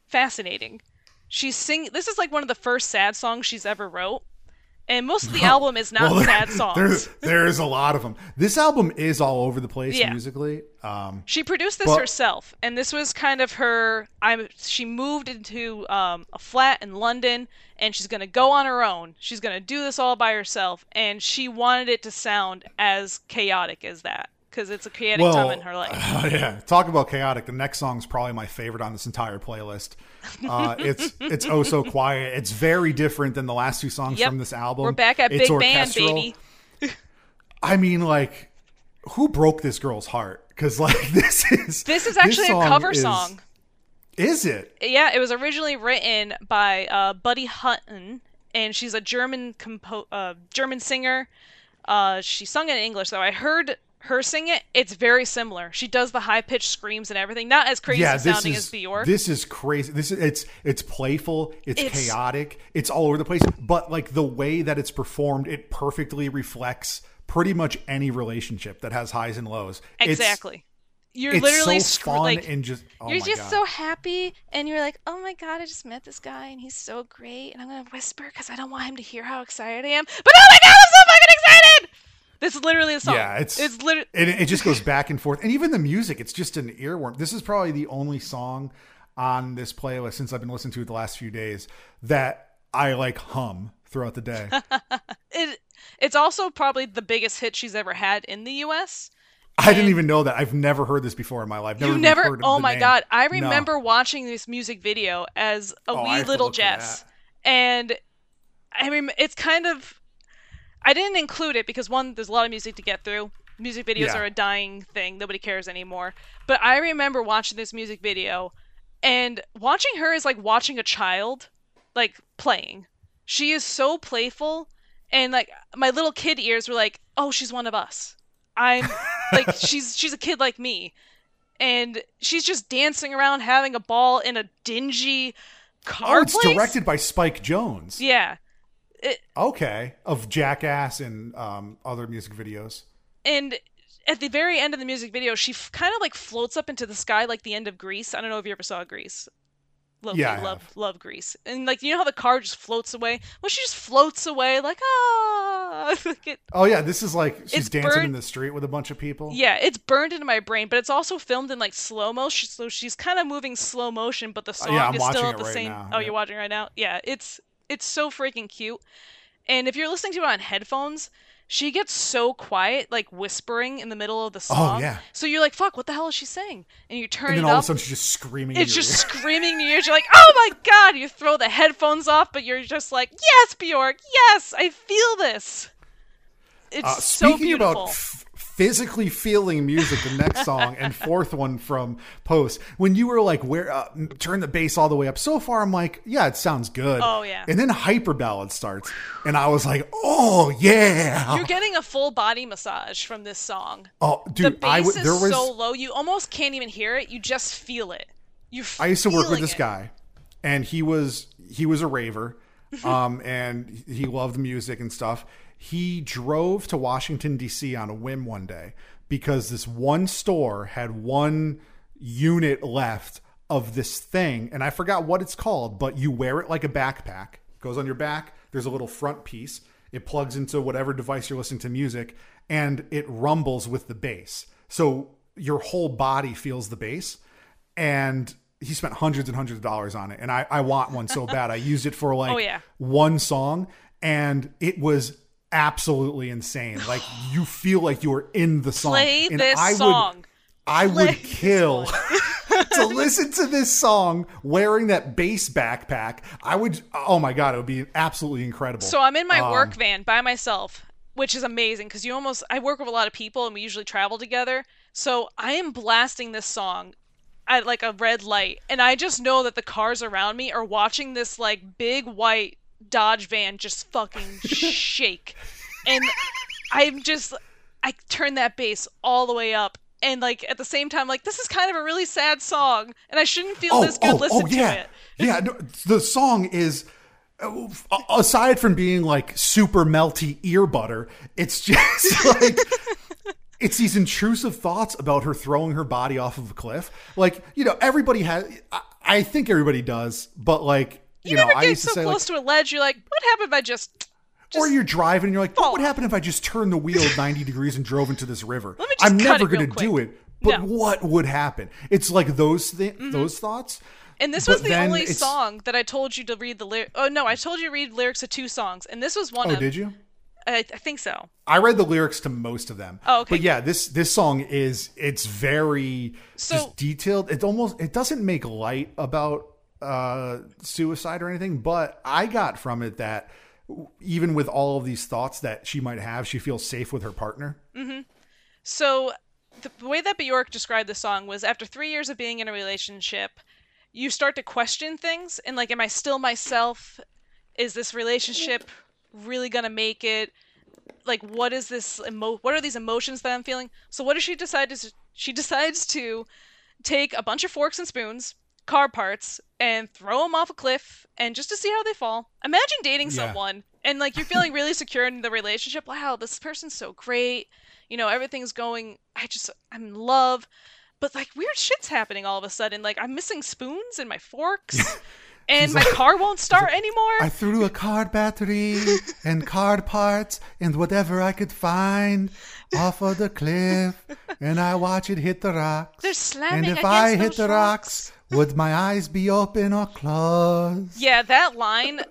fascinating. She's singing. This is like one of the first sad songs she's ever wrote, and most of the album is not sad songs. There's a lot of them. This album is all over the place musically. She produced this herself, and this was kind of her. She moved into a flat in London, and she's gonna go on her own. She's gonna do this all by herself, and she wanted it to sound as chaotic as that. Because it's a chaotic time in her life. Talk about chaotic. The next song is probably my favorite on this entire playlist. It's Oh So Quiet. It's very different than the last two songs from this album. We're back at Big Band, baby. I mean, like, who broke this girl's heart? Because, like, this is actually a cover song. Is it? Yeah, it was originally written by Buddy Hutton, and she's a German German singer. She sung it in English, though. I heard her sing it. It's very similar. She does the high-pitched screams and everything. Not as crazy sounding as Björk. This is crazy. It's playful. It's chaotic. It's all over the place. But like the way that it's performed, it perfectly reflects pretty much any relationship that has highs and lows. Exactly. It's literally so fun and just. Oh you're my just God. So happy, and you're like, "Oh my God, I just met this guy, and he's so great." And I'm gonna whisper because I don't want him to hear how excited I am. But oh my God, I'm so fucking excited! This is literally a song. Yeah, it's literally. It just goes back and forth, and even the music, it's just an earworm. This is probably the only song on this playlist since I've been listening to it the last few days that I like hum throughout the day. It's also probably the biggest hit she's ever had in the U.S. I didn't even know that. I've never heard this before in my life. Never heard of Oh my God! I remember watching this music video as a wee little Jess, and I mean, it's kind of. I didn't include it because, one, there's a lot of music to get through. Music videos are a dying thing. Nobody cares anymore. But I remember watching this music video, and watching her is like watching a child, like, playing. She is so playful, and, like, my little kid ears were like, oh, she's one of us. I'm, like, she's a kid like me. And she's just dancing around, having a ball in a dingy car place. It's directed by Spike Jonze. Yeah. Of Jackass and other music videos. And at the very end of the music video, she kind of like floats up into the sky like the end of Grease. I don't know if you ever saw Grease. Love Grease. And like, you know how the car just floats away? Well, she just floats away like, ah. This is like she's dancing in the street with a bunch of people. Yeah, it's burned into my brain, but it's also filmed in like slow motion. So she's kind of moving slow motion, but the song is still at the same. Now. You're watching right now? Yeah, it's so freaking cute. And if you're listening to it on headphones, she gets so quiet, like whispering in the middle of the song. Oh, yeah. So you're like, fuck, what the hell is she saying? And you turn it up. And then all of a sudden she's just screaming in your ear. It's just screaming in your ear. You're like, oh my God. You throw the headphones off, but you're just like, yes, Björk. Yes, I feel this. It's so beautiful. Speaking about physically feeling music, the next song and fourth one from Post, when you were like, where turn the bass all the way up. So far, I'm like, yeah, it sounds good. Oh, yeah. And then Hyper Ballad starts. And I was like, oh, yeah. You're getting a full body massage from this song. Oh, dude. The bass is so low. You almost can't even hear it. You just feel it. I used to work with this guy. And he was a raver. And he loved music and stuff. He drove to Washington, D.C. on a whim one day because this one store had one unit left of this thing. And I forgot what it's called, but you wear it like a backpack. It goes on your back. There's a little front piece. It plugs into whatever device you're listening to music, and it rumbles with the bass. So your whole body feels the bass. And he spent hundreds and hundreds of dollars on it. And I want one so bad. I used it for one song, and it was absolutely insane. Like, you feel like you are in the song. I would kill to listen to this song wearing that bass backpack. I would, oh my God, it would be absolutely incredible. So I'm in my work van by myself, which is amazing because I work with a lot of people and we usually travel together. So I am blasting this song at like a red light, and I just know that the cars around me are watching this like big white Dodge van just fucking shake, and I turn that bass all the way up, and like at the same time, like, this is kind of a really sad song, and I shouldn't feel to it. Yeah, no, the song is, aside from being like super melty ear butter, it's just like. It's these intrusive thoughts about her throwing her body off of a cliff. Like, you know, everybody has, I think everybody does, but like, you know, I used to say, you never get so close to a ledge, you're like, what happened if I just or you're driving and you're like, what would happen if I just turned the wheel 90 degrees and drove into this river? I'm never going to do it, but what would happen? It's like those thoughts. And this was the only song that I told you to read the lyrics. Oh no, I told you to read lyrics to two songs, and this was one of. Oh, did you? I think so. I read the lyrics to most of them. Oh, okay. But yeah, this song it's very just detailed. It doesn't make light about suicide or anything, but I got from it that even with all of these thoughts that she might have, she feels safe with her partner. Mm-hmm. So the way that Björk described the song was, after 3 years of being in a relationship, you start to question things and like, am I still myself? Is this relationship really gonna make it? Like, what is this what are these emotions that I'm feeling? So what does she decide? She decides to take a bunch of forks and spoons, car parts, and throw them off a cliff, and just to see how they fall. Imagine dating someone and like you're feeling really secure in the relationship. Wow, this person's so great, you know, everything's going, I'm in love, but like weird shit's happening all of a sudden. Like, I'm missing spoons and my forks. And my car won't start anymore. I threw a card battery and card parts and whatever I could find off of the cliff. And I watch it hit the rocks. They're slamming against those rocks. And if I hit the rocks, would my eyes be open or closed? Yeah, that line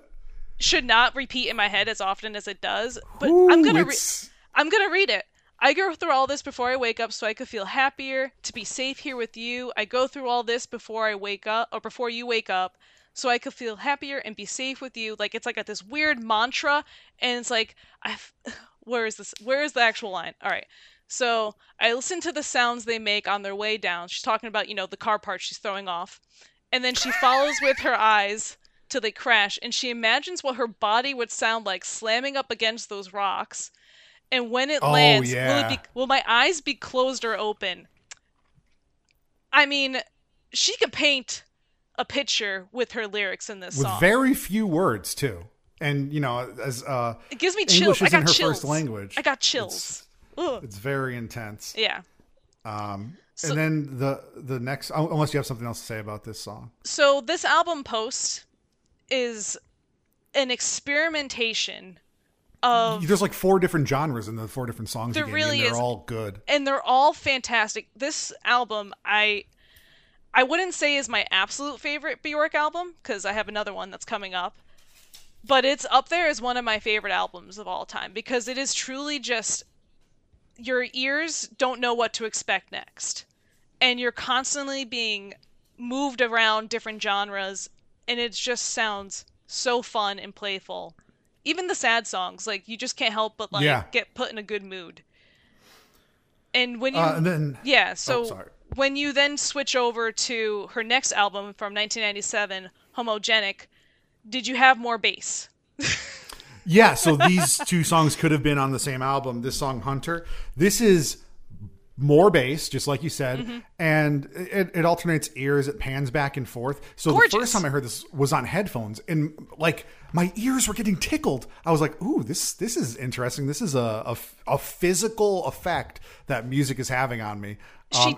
should not repeat in my head as often as it does. But I'm gonna read it. I go through all this before I wake up so I could feel happier, to be safe here with you. I go through all this before I wake up, or before you wake up, so I could feel happier and be safe with you. Like, it's like this weird mantra, and it's like, where is this? Where is the actual line? All right. So I listen to the sounds they make on their way down. She's talking about, you know, the car parts she's throwing off. And then she follows with her eyes till they crash, and she imagines what her body would sound like slamming up against those rocks. And when it lands, will my eyes be closed or open? I mean, she could paint a picture with her lyrics in this song. With very few words, too. And, you know, as it gives me chills. I got her chills. First language. I got chills. It's very intense. Yeah. So, and then the next, unless you have something else to say about this song. So this album Post is an experimentation of... There's like four different genres in the four different songs. There really is. They're all good. And they're all fantastic. This album, I wouldn't say is my absolute favorite Björk album, because I have another one that's coming up. But it's up there as one of my favorite albums of all time, because it is truly just... your ears don't know what to expect next. And you're constantly being moved around different genres, and it just sounds so fun and playful. Even the sad songs, like, you just can't help but, like, get put in a good mood. And when you... when you then switch over to her next album from 1997, Homogenic, did you have more bass? Yeah, so these two songs could have been on the same album. This song, Hunter, this is more bass, just like you said, and it alternates ears. It pans back and forth. So the first time I heard this was on headphones, and like my ears were getting tickled. I was like, ooh, this is interesting. This is a physical effect that music is having on me.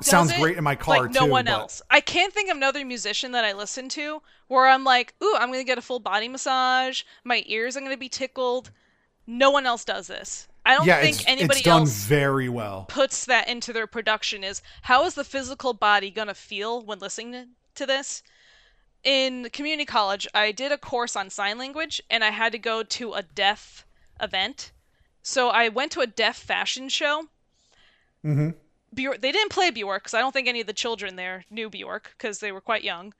Sounds great in my car, like no one else. I can't think of another musician that I listen to where I'm like, ooh, I'm going to get a full body massage. My ears are going to be tickled. No one else does this. I don't think anybody else very well puts that into their production. Is how is the physical body going to feel when listening to this? In community college, I did a course on sign language, and I had to go to a deaf event. So I went to a deaf fashion show. Mm-hmm. They didn't play Björk, because I don't think any of the children there knew Björk, because they were quite young.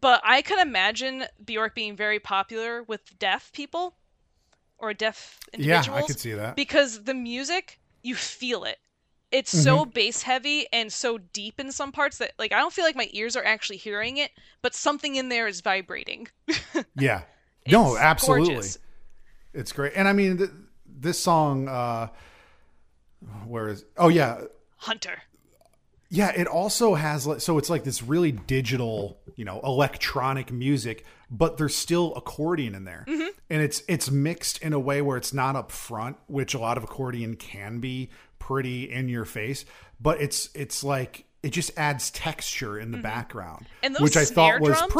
But I can imagine Björk being very popular with deaf people or deaf individuals. Yeah, I could see that. Because the music, you feel it. It's so bass heavy and so deep in some parts that, like, I don't feel like my ears are actually hearing it, but something in there is vibrating. Yeah. No, absolutely. Gorgeous. It's great. And I mean, this song, Hunter. Yeah, it also has, so it's like this really digital, you know, electronic music, but there's still accordion in there. Mm-hmm. And it's mixed in a way where it's not up front, which a lot of accordion can be pretty in your face, but it's like it just adds texture in the background, and those which I thought was drums?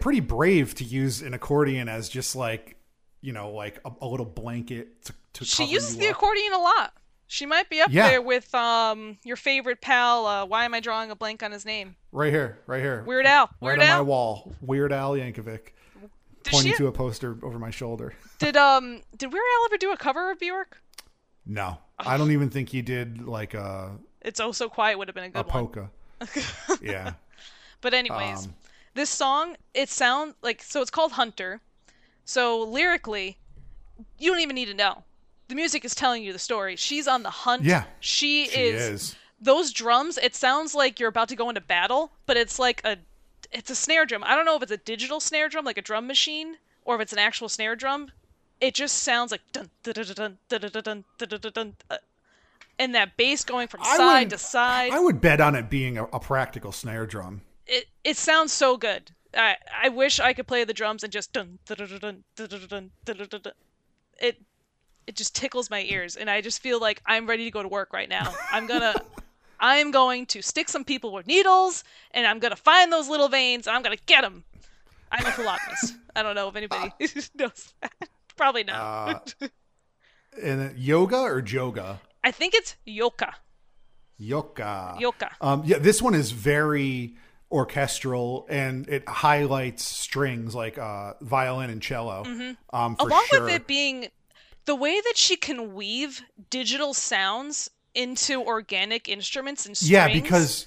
pretty brave to use an accordion as just like, you know, like a little blanket to She uses the accordion a lot. She might be up there with your favorite pal. Why am I drawing a blank on his name? Right here. Weird Al. Right on my wall. Weird Al Yankovic. Pointing to a poster over my shoulder. Did Weird Al ever do a cover of Björk? No. Oh. I don't even think he did like a... It's Oh So Quiet would have been a good one. A polka. Yeah. But anyways, this song, it sounds like... So it's called Hunter. So lyrically, you don't even need to know. The music is telling you the story. She's on the hunt. Yeah, she is. Those drums, it sounds like you're about to go into battle, but it's like it's a snare drum. I don't know if it's a digital snare drum, like a drum machine, or if it's an actual snare drum. It just sounds like dun dun dun dun dun dun dun dun dun, and that bass going from side to side. I would bet on it being a practical snare drum. It sounds so good. I wish I could play the drums and just dun dun dun dun dun dun dun. It just tickles my ears, and I just feel like I'm ready to go to work right now. I'm going to stick some people with needles, and I'm going to find those little veins, and I'm going to get them. I'm a phlebotomist. I don't know if anybody knows that. Probably not. And yoga or joga? I think it's yoga. Yoga. Yeah, this one is very orchestral, and it highlights strings like violin and cello. Mm-hmm. Along with it being... The way that she can weave digital sounds into organic instruments and strings. Yeah, because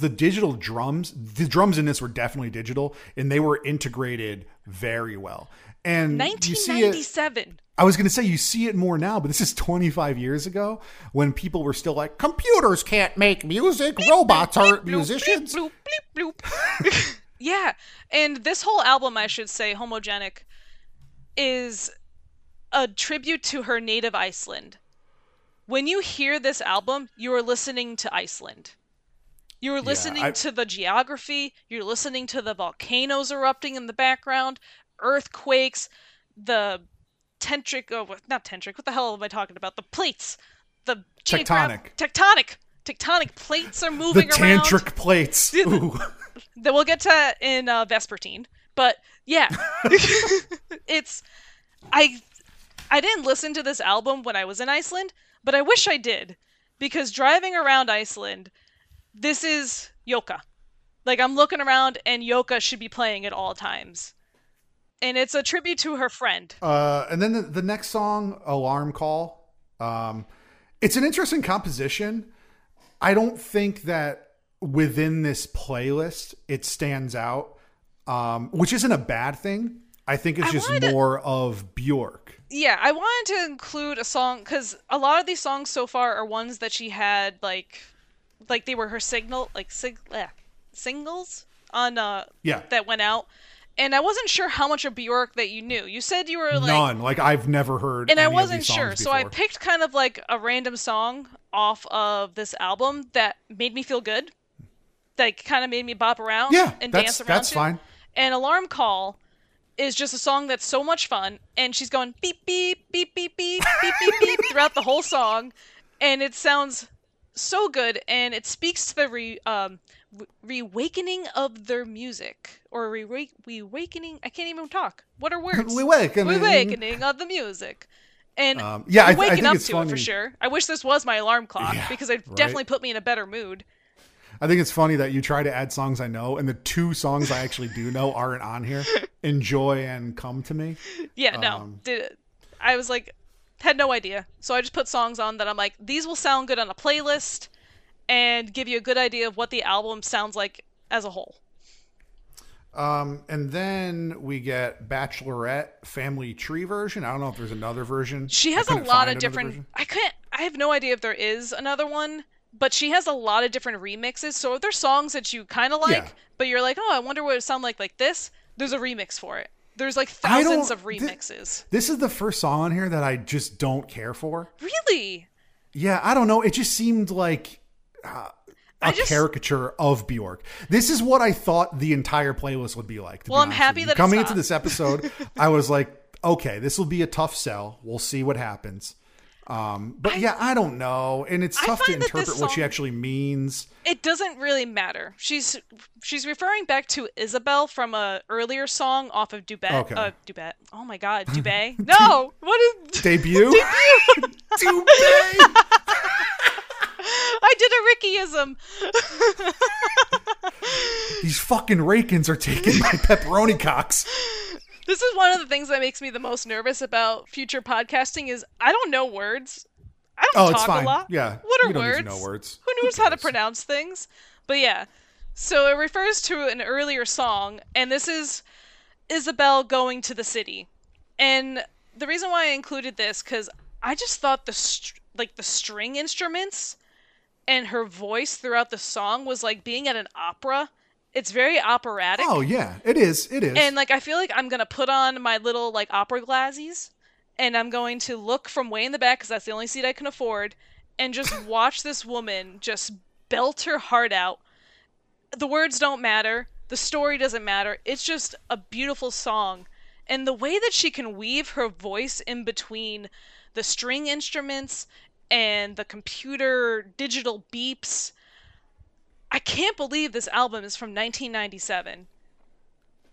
the digital drums, the drums in this were definitely digital, and they were integrated very well. And 1997. I was going to say you see it more now, but this is 25 years ago when people were still like, computers can't make music, bleep, robots bleep, aren't bleep, musicians. Bleep, bleep, bleep. Yeah, and this whole album, I should say, Homogenic, is... a tribute to her native Iceland. When you hear this album, you are listening to Iceland. You are listening to the geography. You're listening to the volcanoes erupting in the background, earthquakes, the tentric, oh, not tentric, what the hell am I talking about? The plates, the tectonic plates are moving the around. The tantric plates. Ooh. That we'll get to in Vespertine, but yeah, it's, I didn't listen to this album when I was in Iceland, but I wish I did, because driving around Iceland, this is Jóka. Like, I'm looking around and Jóka should be playing at all times. And it's a tribute to her friend. And then the next song, Alarm Call. It's an interesting composition. I don't think that within this playlist it stands out, which isn't a bad thing. I think it's just more of Björk. Yeah, I wanted to include a song, because a lot of these songs so far are ones that she had, like they were her singles on that went out. And I wasn't sure how much of Björk that you knew. You said you were like... None. Like, I've never heard any of these songs. And I wasn't sure. Before. So I picked kind of like a random song off of this album that made me feel good. Like, kind of made me bop around and dance around. Yeah, that's fine. And Alarm Call is just a song that's so much fun. And she's going beep, beep, beep, beep, beep, beep, beep, beep throughout the whole song. And it sounds so good. And it speaks to the... reawakening of their music, or reawakening. I can't even talk. What are words? Reawakening of the music, and I waking up to funny. It for sure. I wish this was my alarm clock because it definitely put me in a better mood. I think it's funny that you try to add songs I know, and the two songs I actually do know aren't on here. Enjoy and Come to Me. Yeah, I was like, had no idea, so I just put songs on that I'm like, these will sound good on a playlist. And give you a good idea of what the album sounds like as a whole. And then we get Bachelorette Family Tree version. I don't know if there's another version. She has a lot of different... I have no idea if there is another one. But she has a lot of different remixes. So if there's songs that you kind of like, but you're like, oh, I wonder what it sounds like this, there's a remix for it. There's like thousands of remixes. This is the first song on here that I just don't care for. Really? Yeah, I don't know. It just seemed like... caricature of Björk. This is what I thought the entire playlist would be like. Well, I'm happy that coming into this episode, I was like, okay, this will be a tough sell. We'll see what happens. I don't know, and it's tough to interpret what she actually means. It doesn't really matter. She's referring back to Isabel from a earlier song off of Dubet. Okay. Dubet. Oh my God, Dubet. No, what is Debut? Dubet. I did a Rickyism. These fucking Rakins are taking my pepperoni cocks. This is one of the things that makes me the most nervous about future podcasting is I don't know words. I don't talk it's fine. A lot. Yeah. What are we don't words? Need to know words? Who knows how to pronounce things? But yeah. So it refers to an earlier song, and this is Isabel going to the city. And the reason why I included this, because I just thought the string instruments and her voice throughout the song was like being at an opera. It's very operatic. Oh yeah, it is. It is. And like, I feel like I'm going to put on my little like opera glasses and I'm going to look from way in the back, cause that's the only seat I can afford, and just watch this woman just belt her heart out. The words don't matter. The story doesn't matter. It's just a beautiful song. And the way that she can weave her voice in between the string instruments and the computer digital beeps. I can't believe this album is from 1997.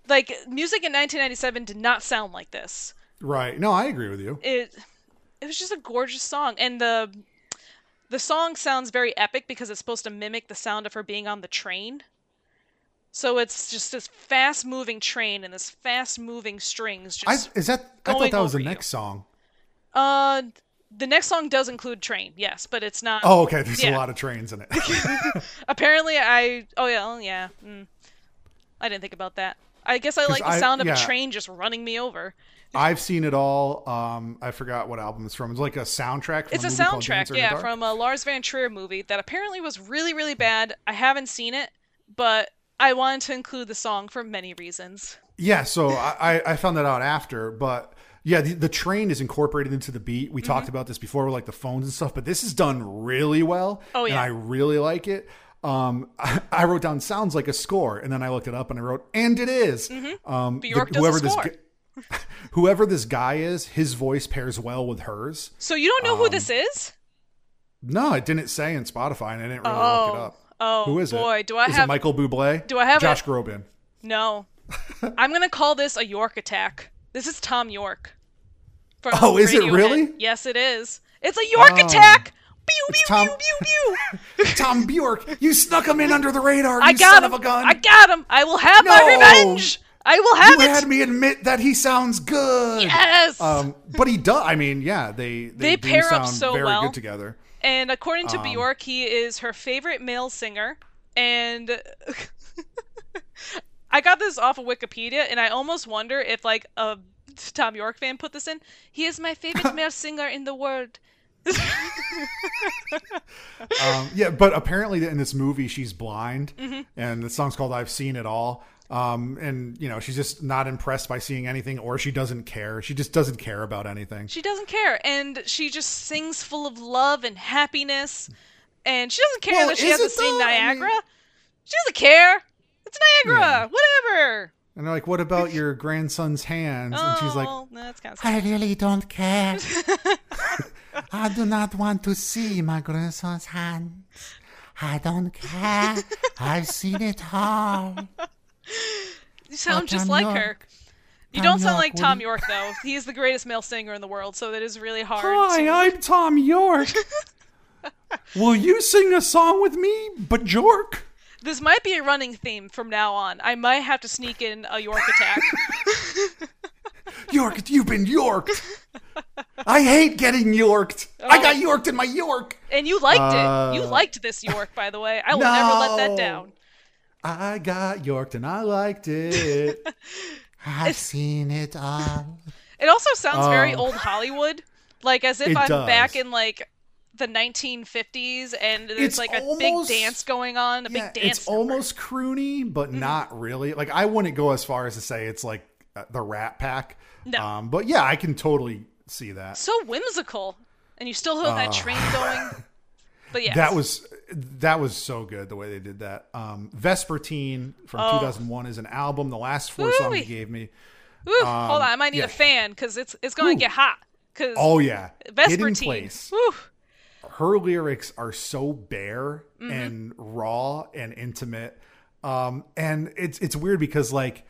Like, music in 1997 did not sound like this. Right. No, I agree with you. It was just a gorgeous song. And the song sounds very epic because it's supposed to mimic the sound of her being on the train. So it's just this fast-moving train and this fast-moving strings just I thought that was the next song. The next song does include train, yes, but it's not. Oh, okay. There's a lot of trains in it. Apparently, I didn't think about that. I guess I like the sound of a train just running me over. I've seen it all. I forgot what album it's from. It's like a soundtrack. It's a soundtrack, from a Lars von Trier movie that apparently was really, really bad. I haven't seen it, but I wanted to include the song for many reasons. Yeah, so I found that out after, but. Yeah, the train is incorporated into the beat. We talked about this before with like the phones and stuff, but this is done really well. Oh, yeah. And I really like it. I wrote down sounds like a score, and then I looked it up and I wrote, and it is. Mm-hmm. Björk does a score. Whoever this guy is, his voice pairs well with hers. So you don't know who this is? No, it didn't say in Spotify, and I didn't really look it up. Oh, who is boy. It? Do I is have it Michael Bublé? Do I have Josh Groban? No. I'm going to call this a York attack. This is Thom Yorke. Oh, is it really? Yes, it is. It's a York attack. Pew, pew, pew, pew, pew. Thom Bjork, you snuck him in under the radar, you son of a gun. I got him. I will have my revenge. I will have it. You had me admit that he sounds good. Yes. But he does. I mean, yeah, they do pair sound up so very well. Good together. And according to Bjork, he is her favorite male singer. And I got this off of Wikipedia, and I almost wonder if like a Thom Yorke fan put this in. He is my favorite male singer in the world. Yeah, but apparently in this movie she's blind, mm-hmm. and the song's called I've Seen It All. And you know, she's just not impressed by seeing anything, or she doesn't care. She just doesn't care about anything. She doesn't care, and she just sings full of love and happiness, and she doesn't care that she hasn't seen Niagara. I mean, she doesn't care. It's Niagara, whatever. And they're like, what about your grandson's hands? And she's like, that's kind of I really don't care. I do not want to see my grandson's hands. I don't care. I've seen it all. You sound just like her. You don't sound like Thom Yorke, though. He is the greatest male singer in the world, so that is really hard. I'm Thom Yorke. Will you sing a song with me, but Bjork? This might be a running theme from now on. I might have to sneak in a York attack. York, you've been Yorked. I hate getting Yorked. Oh. I got Yorked in my York. And you liked it. You liked this York, by the way. I will never let that down. I got Yorked and I liked it. I've seen it all. It also sounds very old Hollywood. Like as if I'm back in like the 1950s, and there's it's like a almost, big dance going on, a big dance. It's almost croony, but not really. Like I wouldn't go as far as to say it's like the Rat Pack. No. But yeah, I can totally see that. So whimsical, and you still have that train going. But yeah, that was so good the way they did that. Vespertine from 2001 is an album. The last four songs you gave me. Ooh, hold on, I might need a fan because it's going to get hot. Vespertine. Ooh. Her lyrics are so bare and raw and intimate. And it's weird because like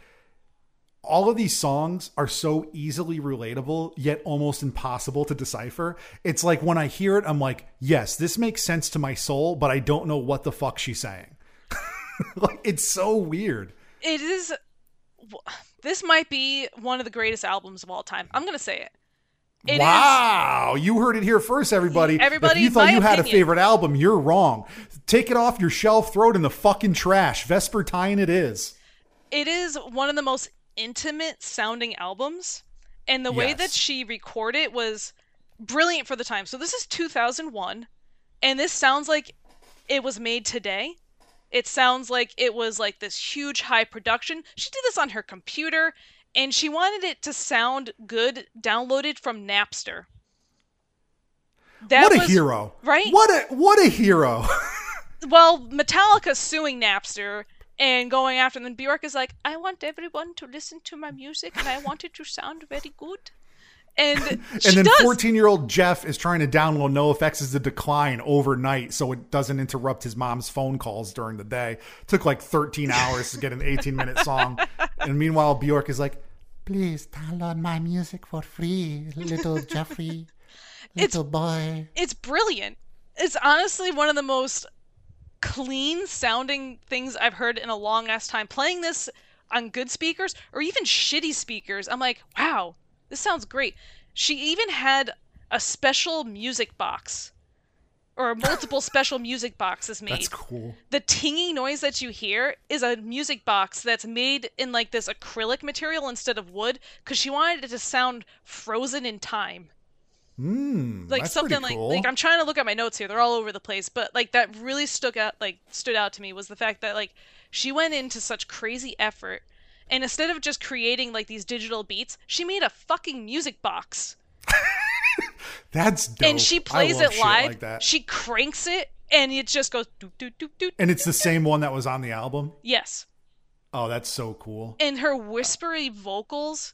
all of these songs are so easily relatable, yet almost impossible to decipher. It's like when I hear it, I'm like, yes, this makes sense to my soul, but I don't know what the fuck she's saying. Like, it's so weird. It is. This might be one of the greatest albums of all time. I'm going to say it. It wow, is. You heard it here first, everybody. If you thought you had a favorite album, you're wrong. Take it off your shelf, throw it in the fucking trash. Vespertine it is. It is one of the most intimate sounding albums, and the way that she recorded it was brilliant for the time. So this is 2001, and this sounds like it was made today. It sounds like it was like this huge high production. She did this on her computer. And she wanted it to sound good, downloaded from Napster. What a hero. Right? What a hero. Well, Metallica's suing Napster and going after them. Bjork is like, I want everyone to listen to my music, and I want it to sound very good. And then 14-year-old Jeff is trying to download NoFX's The Decline overnight so it doesn't interrupt his mom's phone calls during the day. It took like 13 hours to get an 18-minute song. And meanwhile, Bjork is like, please download my music for free, little Jeffrey, little boy. It's brilliant. It's honestly one of the most clean-sounding things I've heard in a long-ass time. Playing this on good speakers or even shitty speakers, I'm like, wow, this sounds great. She even had a special music box or multiple special music boxes made. That's cool. The tingy noise that you hear is a music box that's made in like this acrylic material instead of wood because she wanted it to sound frozen in time. Like that's something pretty cool. Like I'm trying to look at my notes here. They're all over the place, but like that really stood out to me was the fact that like she went into such crazy effort. And instead of just creating like these digital beats, she made a fucking music box. That's dope. And she plays it live. Like that. She cranks it, and it just goes doop doop doop doop. And it's the same one that was on the album. Yes. Oh, that's so cool. And her whispery vocals,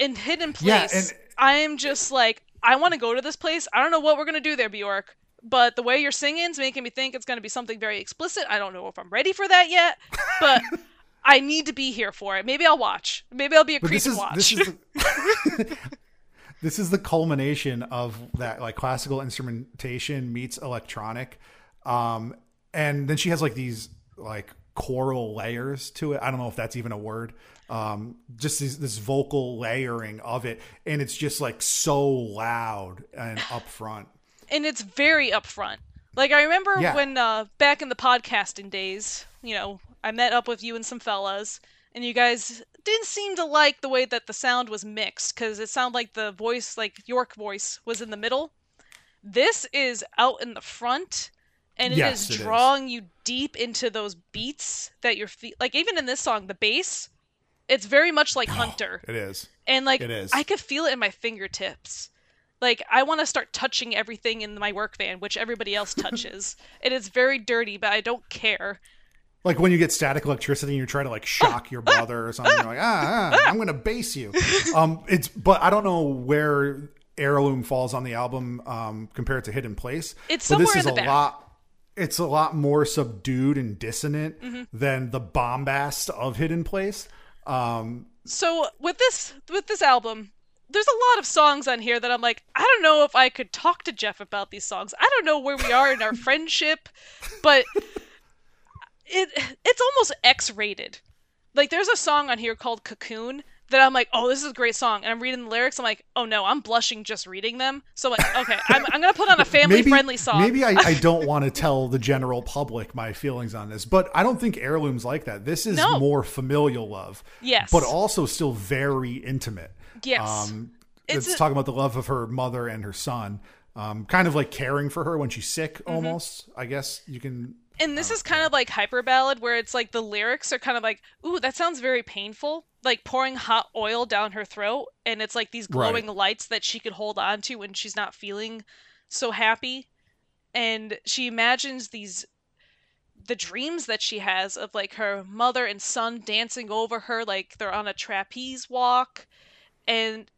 in hidden place. Yeah, and I'm just like, I want to go to this place. I don't know what we're going to do there, Björk. But the way you're singing is making me think it's going to be something very explicit. I don't know if I'm ready for that yet, but I need to be here for it. Maybe I'll watch. Maybe I'll be a creep and watch. This is the culmination of that, like, classical instrumentation meets electronic. And then she has like these like choral layers to it. I don't know if that's even a word. Just this vocal layering of it. And it's just like so loud and upfront. And it's very upfront. Like, I remember when back in the podcasting days, you know, I met up with you and some fellas, and you guys didn't seem to like the way that the sound was mixed, because it sounded like the voice, like York voice, was in the middle. This is out in the front, and it is drawing you deep into those beats that your feet, like even in this song, the bass, it's very much like Hunter. It is. And like, it is. I could feel it in my fingertips. Like, I want to start touching everything in my work van, which everybody else touches. And it's very dirty, but I don't care. Like when you get static electricity and you try to like shock your brother or something, you're like, I'm going to base you. But I don't know where Heirloom falls on the album compared to Hidden Place. It's somewhere in the back. It's a lot more subdued and dissonant than the bombast of Hidden Place. So with this album, there's a lot of songs on here that I'm like, I don't know if I could talk to Jeff about these songs. I don't know where we are in our friendship, but it's almost X-rated. Like, there's a song on here called Cocoon that I'm like, oh, this is a great song. And I'm reading the lyrics. I'm like, oh no, I'm blushing just reading them. So like, okay, I'm going to put on a family-friendly song. Maybe I don't want to tell the general public my feelings on this, but I don't think Heirloom's like that. This is more familial love. Yes. But also still very intimate. Yes. It's talking about the love of her mother and her son. Kind of like caring for her when she's sick almost, I guess you can. And this is kind of like hyper ballad, where it's like the lyrics are kind of like, ooh, that sounds very painful. Like pouring hot oil down her throat. And it's like these glowing lights that she could hold on to when she's not feeling so happy. And she imagines the dreams that she has of like her mother and son dancing over her, like they're on a trapeze walk. And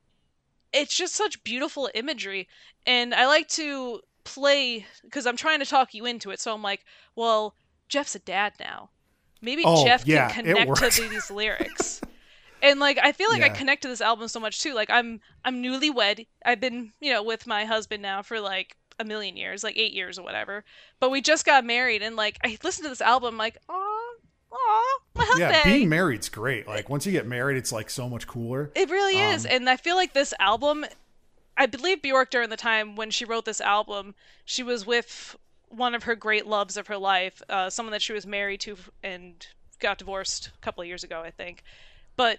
it's just such beautiful imagery. And I like to play, because I'm trying to talk you into it. So I'm like, well, Jeff's a dad now. Maybe Jeff can connect to these lyrics. And like, I feel like I connect to this album so much too. Like, I'm newlywed. I've been, you know, with my husband now for like a million years, like 8 years or whatever. But we just got married, and like, I listened to this album, like, aw, my husband. Yeah, being married's great. Like, once you get married, it's like so much cooler. It really is. And I feel like this album, I believe Björk, during the time when she wrote this album, she was with one of her great loves of her life, someone that she was married to and got divorced a couple of years ago, I think. But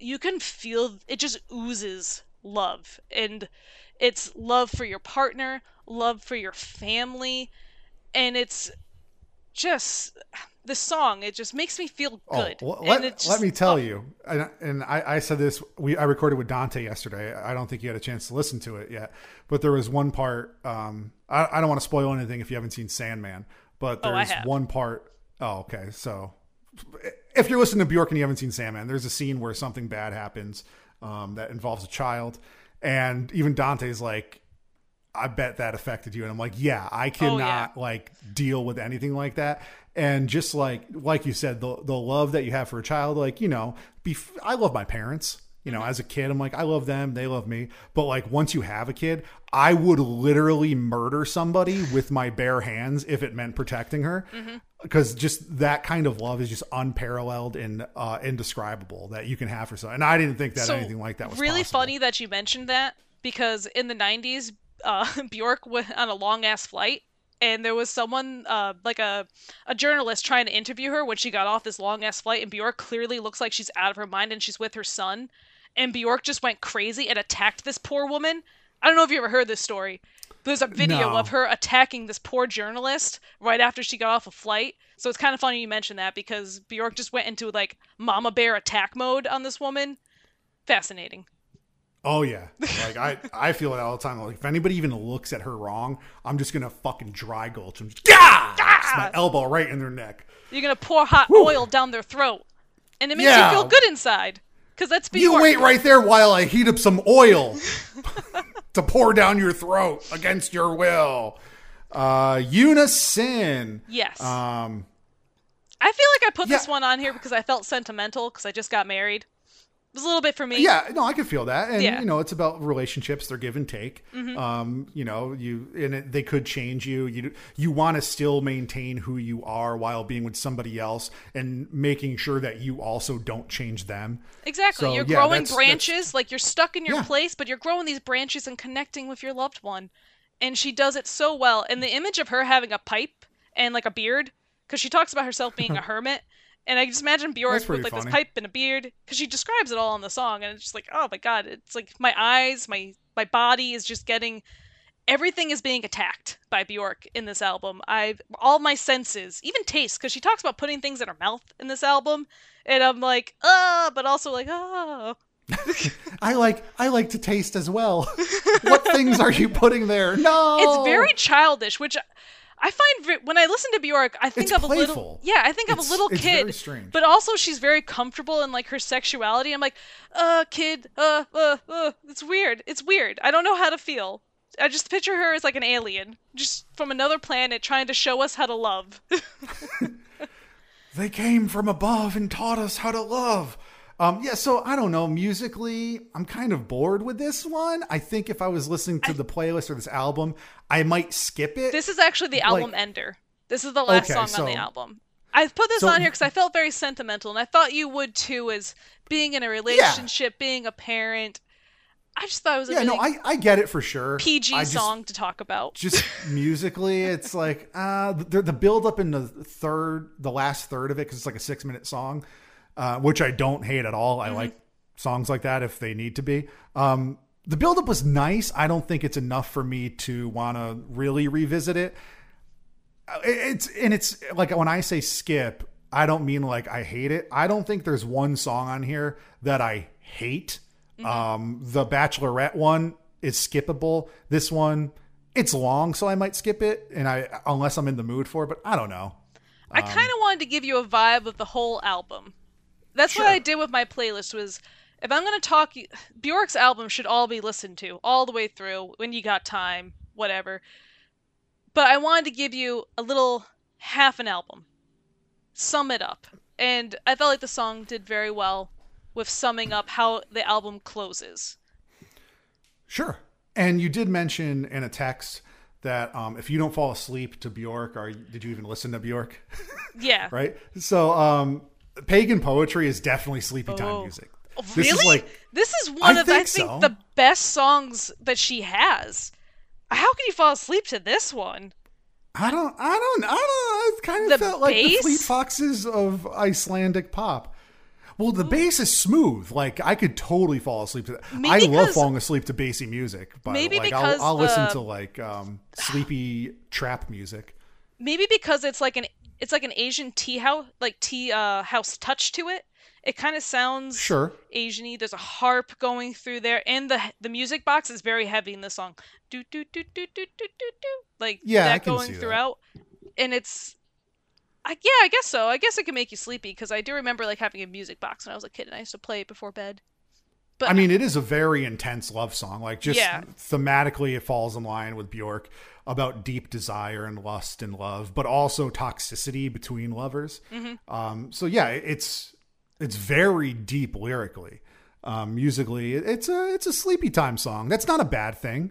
you can feel, it just oozes love. And it's love for your partner, love for your family. And it's just, the song, it just makes me feel good. Let me tell you, and I said this, I recorded with Dante yesterday. I don't think you had a chance to listen to it yet, but there was one part, I don't want to spoil anything if you haven't seen Sandman, but there's one part. Oh, okay. So if you're listening to Björk and you haven't seen Sandman, there's a scene where something bad happens that involves a child. And even Dante's like, I bet that affected you. And I'm like, yeah, I cannot like deal with anything like that. And just like you said, the love that you have for a child, like, you know, I love my parents, you know, as a kid, I'm like, I love them. They love me. But like, once you have a kid, I would literally murder somebody with my bare hands if it meant protecting her. Because just that kind of love is just unparalleled and indescribable that you can have for someone. And I didn't think that anything like that was really possible. Funny that you mentioned that, because in the 90s, Björk went on a long ass flight, and there was someone like a journalist trying to interview her when she got off this long ass flight, and Björk clearly looks like she's out of her mind and she's with her son, and Björk just went crazy and attacked this poor woman. I don't know if you ever heard this story. There's a video of her attacking this poor journalist right after she got off a flight. So it's kind of funny you mentioned that, because Björk just went into like mama bear attack mode on this woman. Fascinating. Oh yeah. Like I feel it all the time. Like, if anybody even looks at her wrong, I'm just going to fucking dry gulch them. It's my elbow right in their neck. You're going to pour hot oil down their throat, and it makes you feel good inside. Because that's before. You wait right there while I heat up some oil to pour down your throat against your will. Unison. Yes. I feel like I put this one on here because I felt sentimental because I just got married. It was a little bit for me. Yeah, no, I can feel that. And, you know, it's about relationships. They're give and take. Mm-hmm. You know, they could change you. You want to still maintain who you are while being with somebody else and making sure that you also don't change them. Exactly. So, you're growing branches. Like, you're stuck in your place, but you're growing these branches and connecting with your loved one. And she does it so well. And the image of her having a pipe and, like, a beard, because she talks about herself being a hermit. And I just imagine Björk with like this pipe and a beard, because she describes it all in the song, and it's just like, oh my god, it's like my eyes, my body is just getting, everything is being attacked by Björk in this album. All my senses, even taste, because she talks about putting things in her mouth in this album, and I'm like, but also like, oh. I like to taste as well. What things are you putting there? No, it's very childish, which. I find when I listen to Björk, I think of playful. I think of a little kid, but also she's very comfortable in like her sexuality. I'm like, kid, it's weird. I don't know how to feel. I just picture her as like an alien, just from another planet trying to show us how to love. They came from above and taught us how to love. So I don't know. Musically, I'm kind of bored with this one. I think if I was listening to the playlist or this album, I might skip it. This is actually the album ender. This is the last song on the album. I've put this on here because I felt very sentimental, and I thought you would too, as being in a relationship, being a parent. I just thought it was I get it for sure. Song to talk about. Just musically, it's like the build up in the last third of it, because it's like a 6-minute song. Which I don't hate at all. I like songs like that if they need to be. The buildup was nice. I don't think it's enough for me to want to really revisit it. It's like when I say skip, I don't mean like I hate it. I don't think there's one song on here that I hate. Mm-hmm. The Bachelorette one is skippable. This one, it's long, so I might skip it, and unless I'm in the mood for it. But I don't know. I kind of wanted to give you a vibe of the whole album. That's what I did with my playlist was, if I'm going to talk, Björk's album should all be listened to all the way through when you got time, whatever. But I wanted to give you a little half an album, sum it up. And I felt like the song did very well with summing up how the album closes. Sure. And you did mention in a text that if you don't fall asleep to Björk, or did you even listen to Björk? Yeah. Right. So, pagan poetry is definitely sleepy time music. Really? This is one of the best songs that she has. How can you fall asleep to this one? I don't know. It kind of felt like the Fleet Foxes of Icelandic pop. Well, the bass is smooth. Like, I could totally fall asleep to that. I love falling asleep to bassy music, but like, I'll listen to like sleepy trap music. Maybe because it's like an Asian tea house, like house touch to it. It kind of sounds Asian-y. There's a harp going through there, and the music box is very heavy in this song. Do do do do do do do do. Like that going throughout, and it's, I guess so. I guess it can make you sleepy because I do remember like having a music box when I was a kid, and I used to play it before bed. But I mean, it is a very intense love song. Like, just thematically, it falls in line with Björk about deep desire and lust and love, but also toxicity between lovers. Mm-hmm. It's very deep lyrically. Musically, it's a sleepy time song. That's not a bad thing.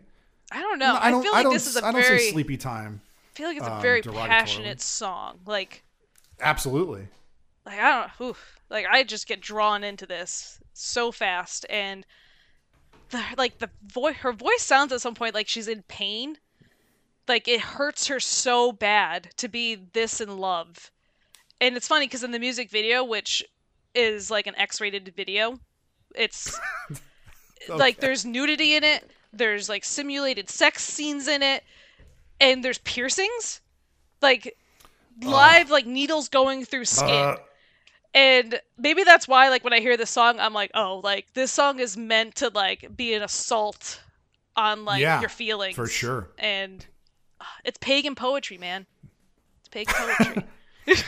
I don't know. I feel like this is a very sleepy time. I feel like it's a very passionate song. Like, absolutely. Like, I don't know. Like, I just get drawn into this so fast, and her voice sounds at some point like she's in pain. Like, it hurts her so bad to be this in love. And it's funny because in the music video, which is like an X-rated video, it's like there's nudity in it, there's like simulated sex scenes in it, and there's piercings, like live like needles going through skin. And maybe that's why, like, when I hear this song, I'm like, oh, like, this song is meant to, like, be an assault on, like, your feelings. For sure. And it's pagan poetry, man. It's pagan poetry.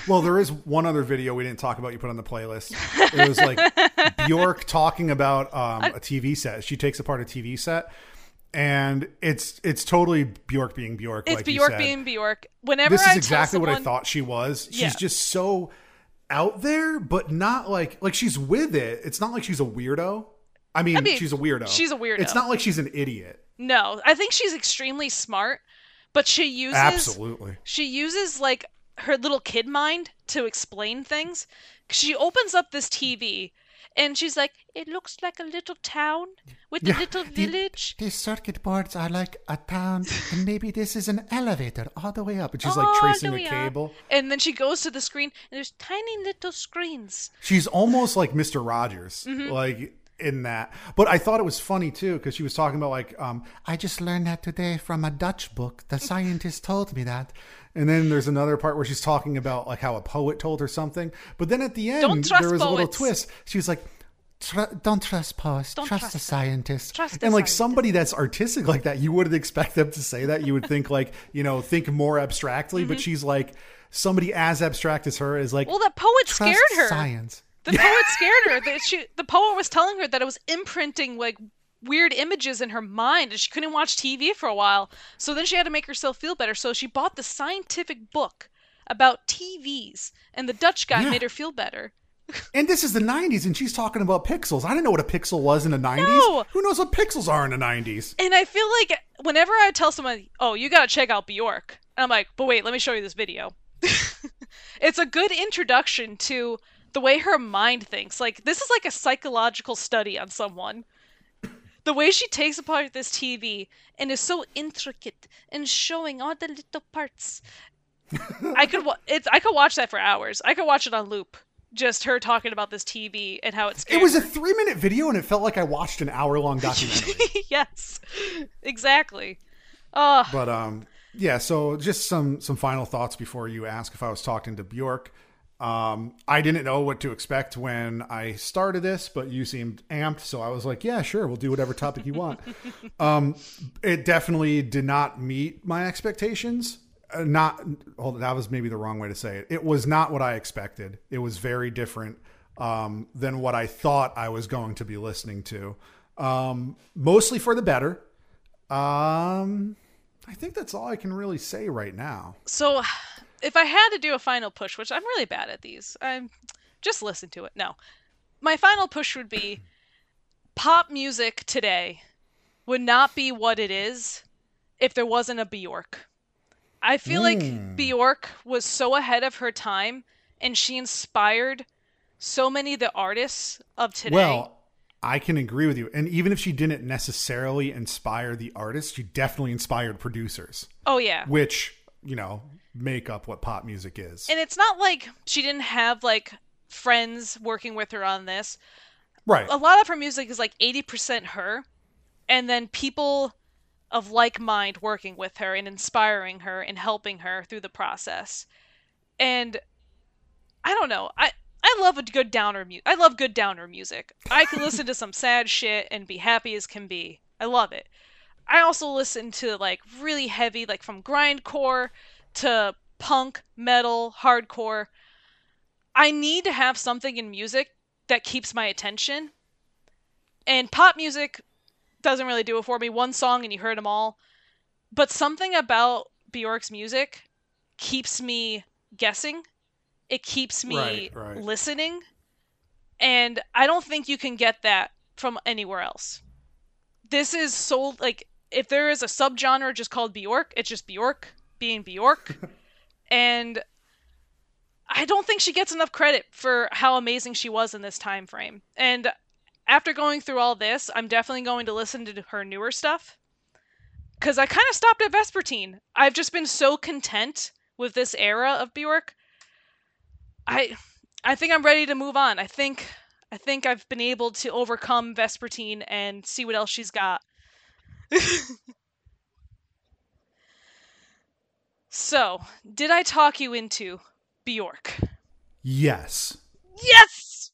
Well, there is one other video we didn't talk about you put on the playlist. It was like Björk talking about a TV set. She takes apart a TV set. And it's totally Björk being Björk. It's like Björk being Björk. Whenever this is exactly what I thought she was. She's just so out there, but not like she's with it. It's not like she's a weirdo. I mean, she's a weirdo. She's a weirdo. It's not like she's an idiot. No, I think she's extremely smart, but she uses like her little kid mind to explain things. She opens up this TV. And she's like, it looks like a little town with a little village. These circuit boards are like a town, and maybe this is an elevator all the way up. And she's like tracing a cable. Up. And then she goes to the screen, and there's tiny little screens. She's almost like Mr. Rogers, like in that. But I thought it was funny, too, because she was talking about like, I just learned that today from a Dutch book. The scientist told me that. And then there's another part where she's talking about like how a poet told her something. But then at the end, there was a little twist. She was like, don't trust poets. Trust the scientists. And like somebody that's artistic like that, you wouldn't expect them to say that. You would think like, you know, think more abstractly. But she's like, somebody as abstract as her is like, well, that poet scared her. Science. The poet scared her. The poet was telling her that it was imprinting like weird images in her mind, and she couldn't watch TV for a while. So then she had to make herself feel better. So she bought the scientific book about TVs, and the Dutch guy made her feel better. And this is the 90s, and she's talking about pixels. I didn't know what a pixel was in the 90s. No. Who knows what pixels are in the 90s? And I feel like whenever I tell someone, oh, you got to check out Björk, and I'm like, but wait, let me show you this video. It's a good introduction to the way her mind thinks. Like, this is like a psychological study on someone. The way she takes apart this TV and is so intricate and showing all the little parts. I could watch that for hours. I could watch it on loop. Just her talking about this TV and how it's. It was a 3-minute video, and it felt like I watched an hour-long documentary. Yes, exactly. But yeah. So just some final thoughts before you ask if I was talking to Björk. I didn't know what to expect when I started this, but you seemed amped. So I was like, yeah, sure. We'll do whatever topic you want. It definitely did not meet my expectations. That was maybe the wrong way to say it. It was not what I expected. It was very different, than what I thought I was going to be listening to. Mostly for the better. I think that's all I can really say right now. So if I had to do a final push, which I'm really bad at these, I'm just listen to it. No, my final push would be pop music today would not be what it is if there wasn't a Björk. I feel like Björk was so ahead of her time, and she inspired so many of the artists of today. Well, I can agree with you. And even if she didn't necessarily inspire the artists, she definitely inspired producers. Oh, yeah. Which, you know, make up what pop music is. And it's not like she didn't have like friends working with her on this. Right. A lot of her music is like 80% her, and then people of like mind working with her and inspiring her and helping her through the process. And I don't know. I love a good downer music. I love good downer music. I can listen to some sad shit and be happy as can be. I love it. I also listen to like really heavy, like from grindcore to punk, metal, hardcore. I need to have something in music that keeps my attention. And pop music doesn't really do it for me. One song and you heard them all. But something about Björk's music keeps me guessing. It keeps me listening. And I don't think you can get that from anywhere else. This is so, like, if there is a subgenre just called Björk, it's just Björk being Björk. And I don't think she gets enough credit for how amazing she was in this time frame. And after going through all this, I'm definitely going to listen to her newer stuff. Because I kind of stopped at Vespertine. I've just been so content with this era of Björk. I think I'm ready to move on. I think I've been able to overcome Vespertine and see what else she's got. So, did I talk you into Björk? Yes. Yes!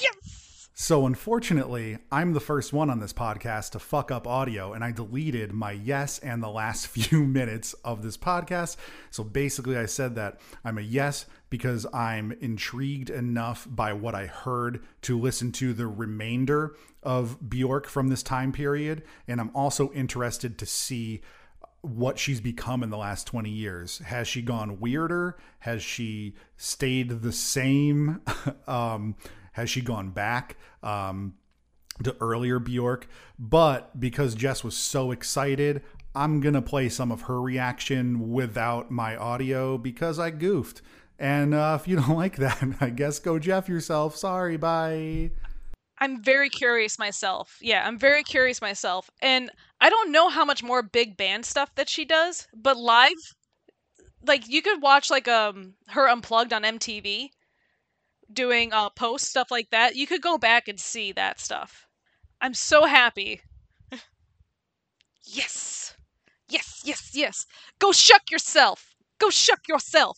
Yes! So unfortunately, I'm the first one on this podcast to fuck up audio, and I deleted my yes and the last few minutes of this podcast. So basically I said that I'm a yes because I'm intrigued enough by what I heard to listen to the remainder of Björk from this time period. And I'm also interested to see what she's become in the last 20 years. Has she gone weirder? Has she stayed the same? Has she gone back to earlier Björk? But because Jess was so excited, I'm going to play some of her reaction without my audio because I goofed. And if you don't like that, I guess go Jeff yourself. Sorry, bye. I'm very curious myself. Yeah, I'm very curious myself. And I don't know how much more big band stuff that she does, but live, like you could watch like her Unplugged on MTV. Doing Post, stuff like that. You could go back and see that stuff. I'm so happy. Yes. Yes, yes, yes. Go shuck yourself. Go shuck yourself.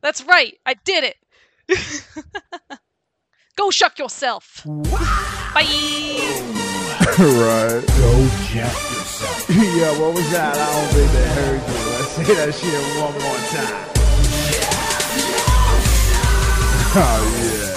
That's right. I did it. Go shuck yourself. What? Bye. Right. Go Jeff yourself. Yeah, what was that? I don't think they heard you. Let's say that shit one more time. Oh, yeah.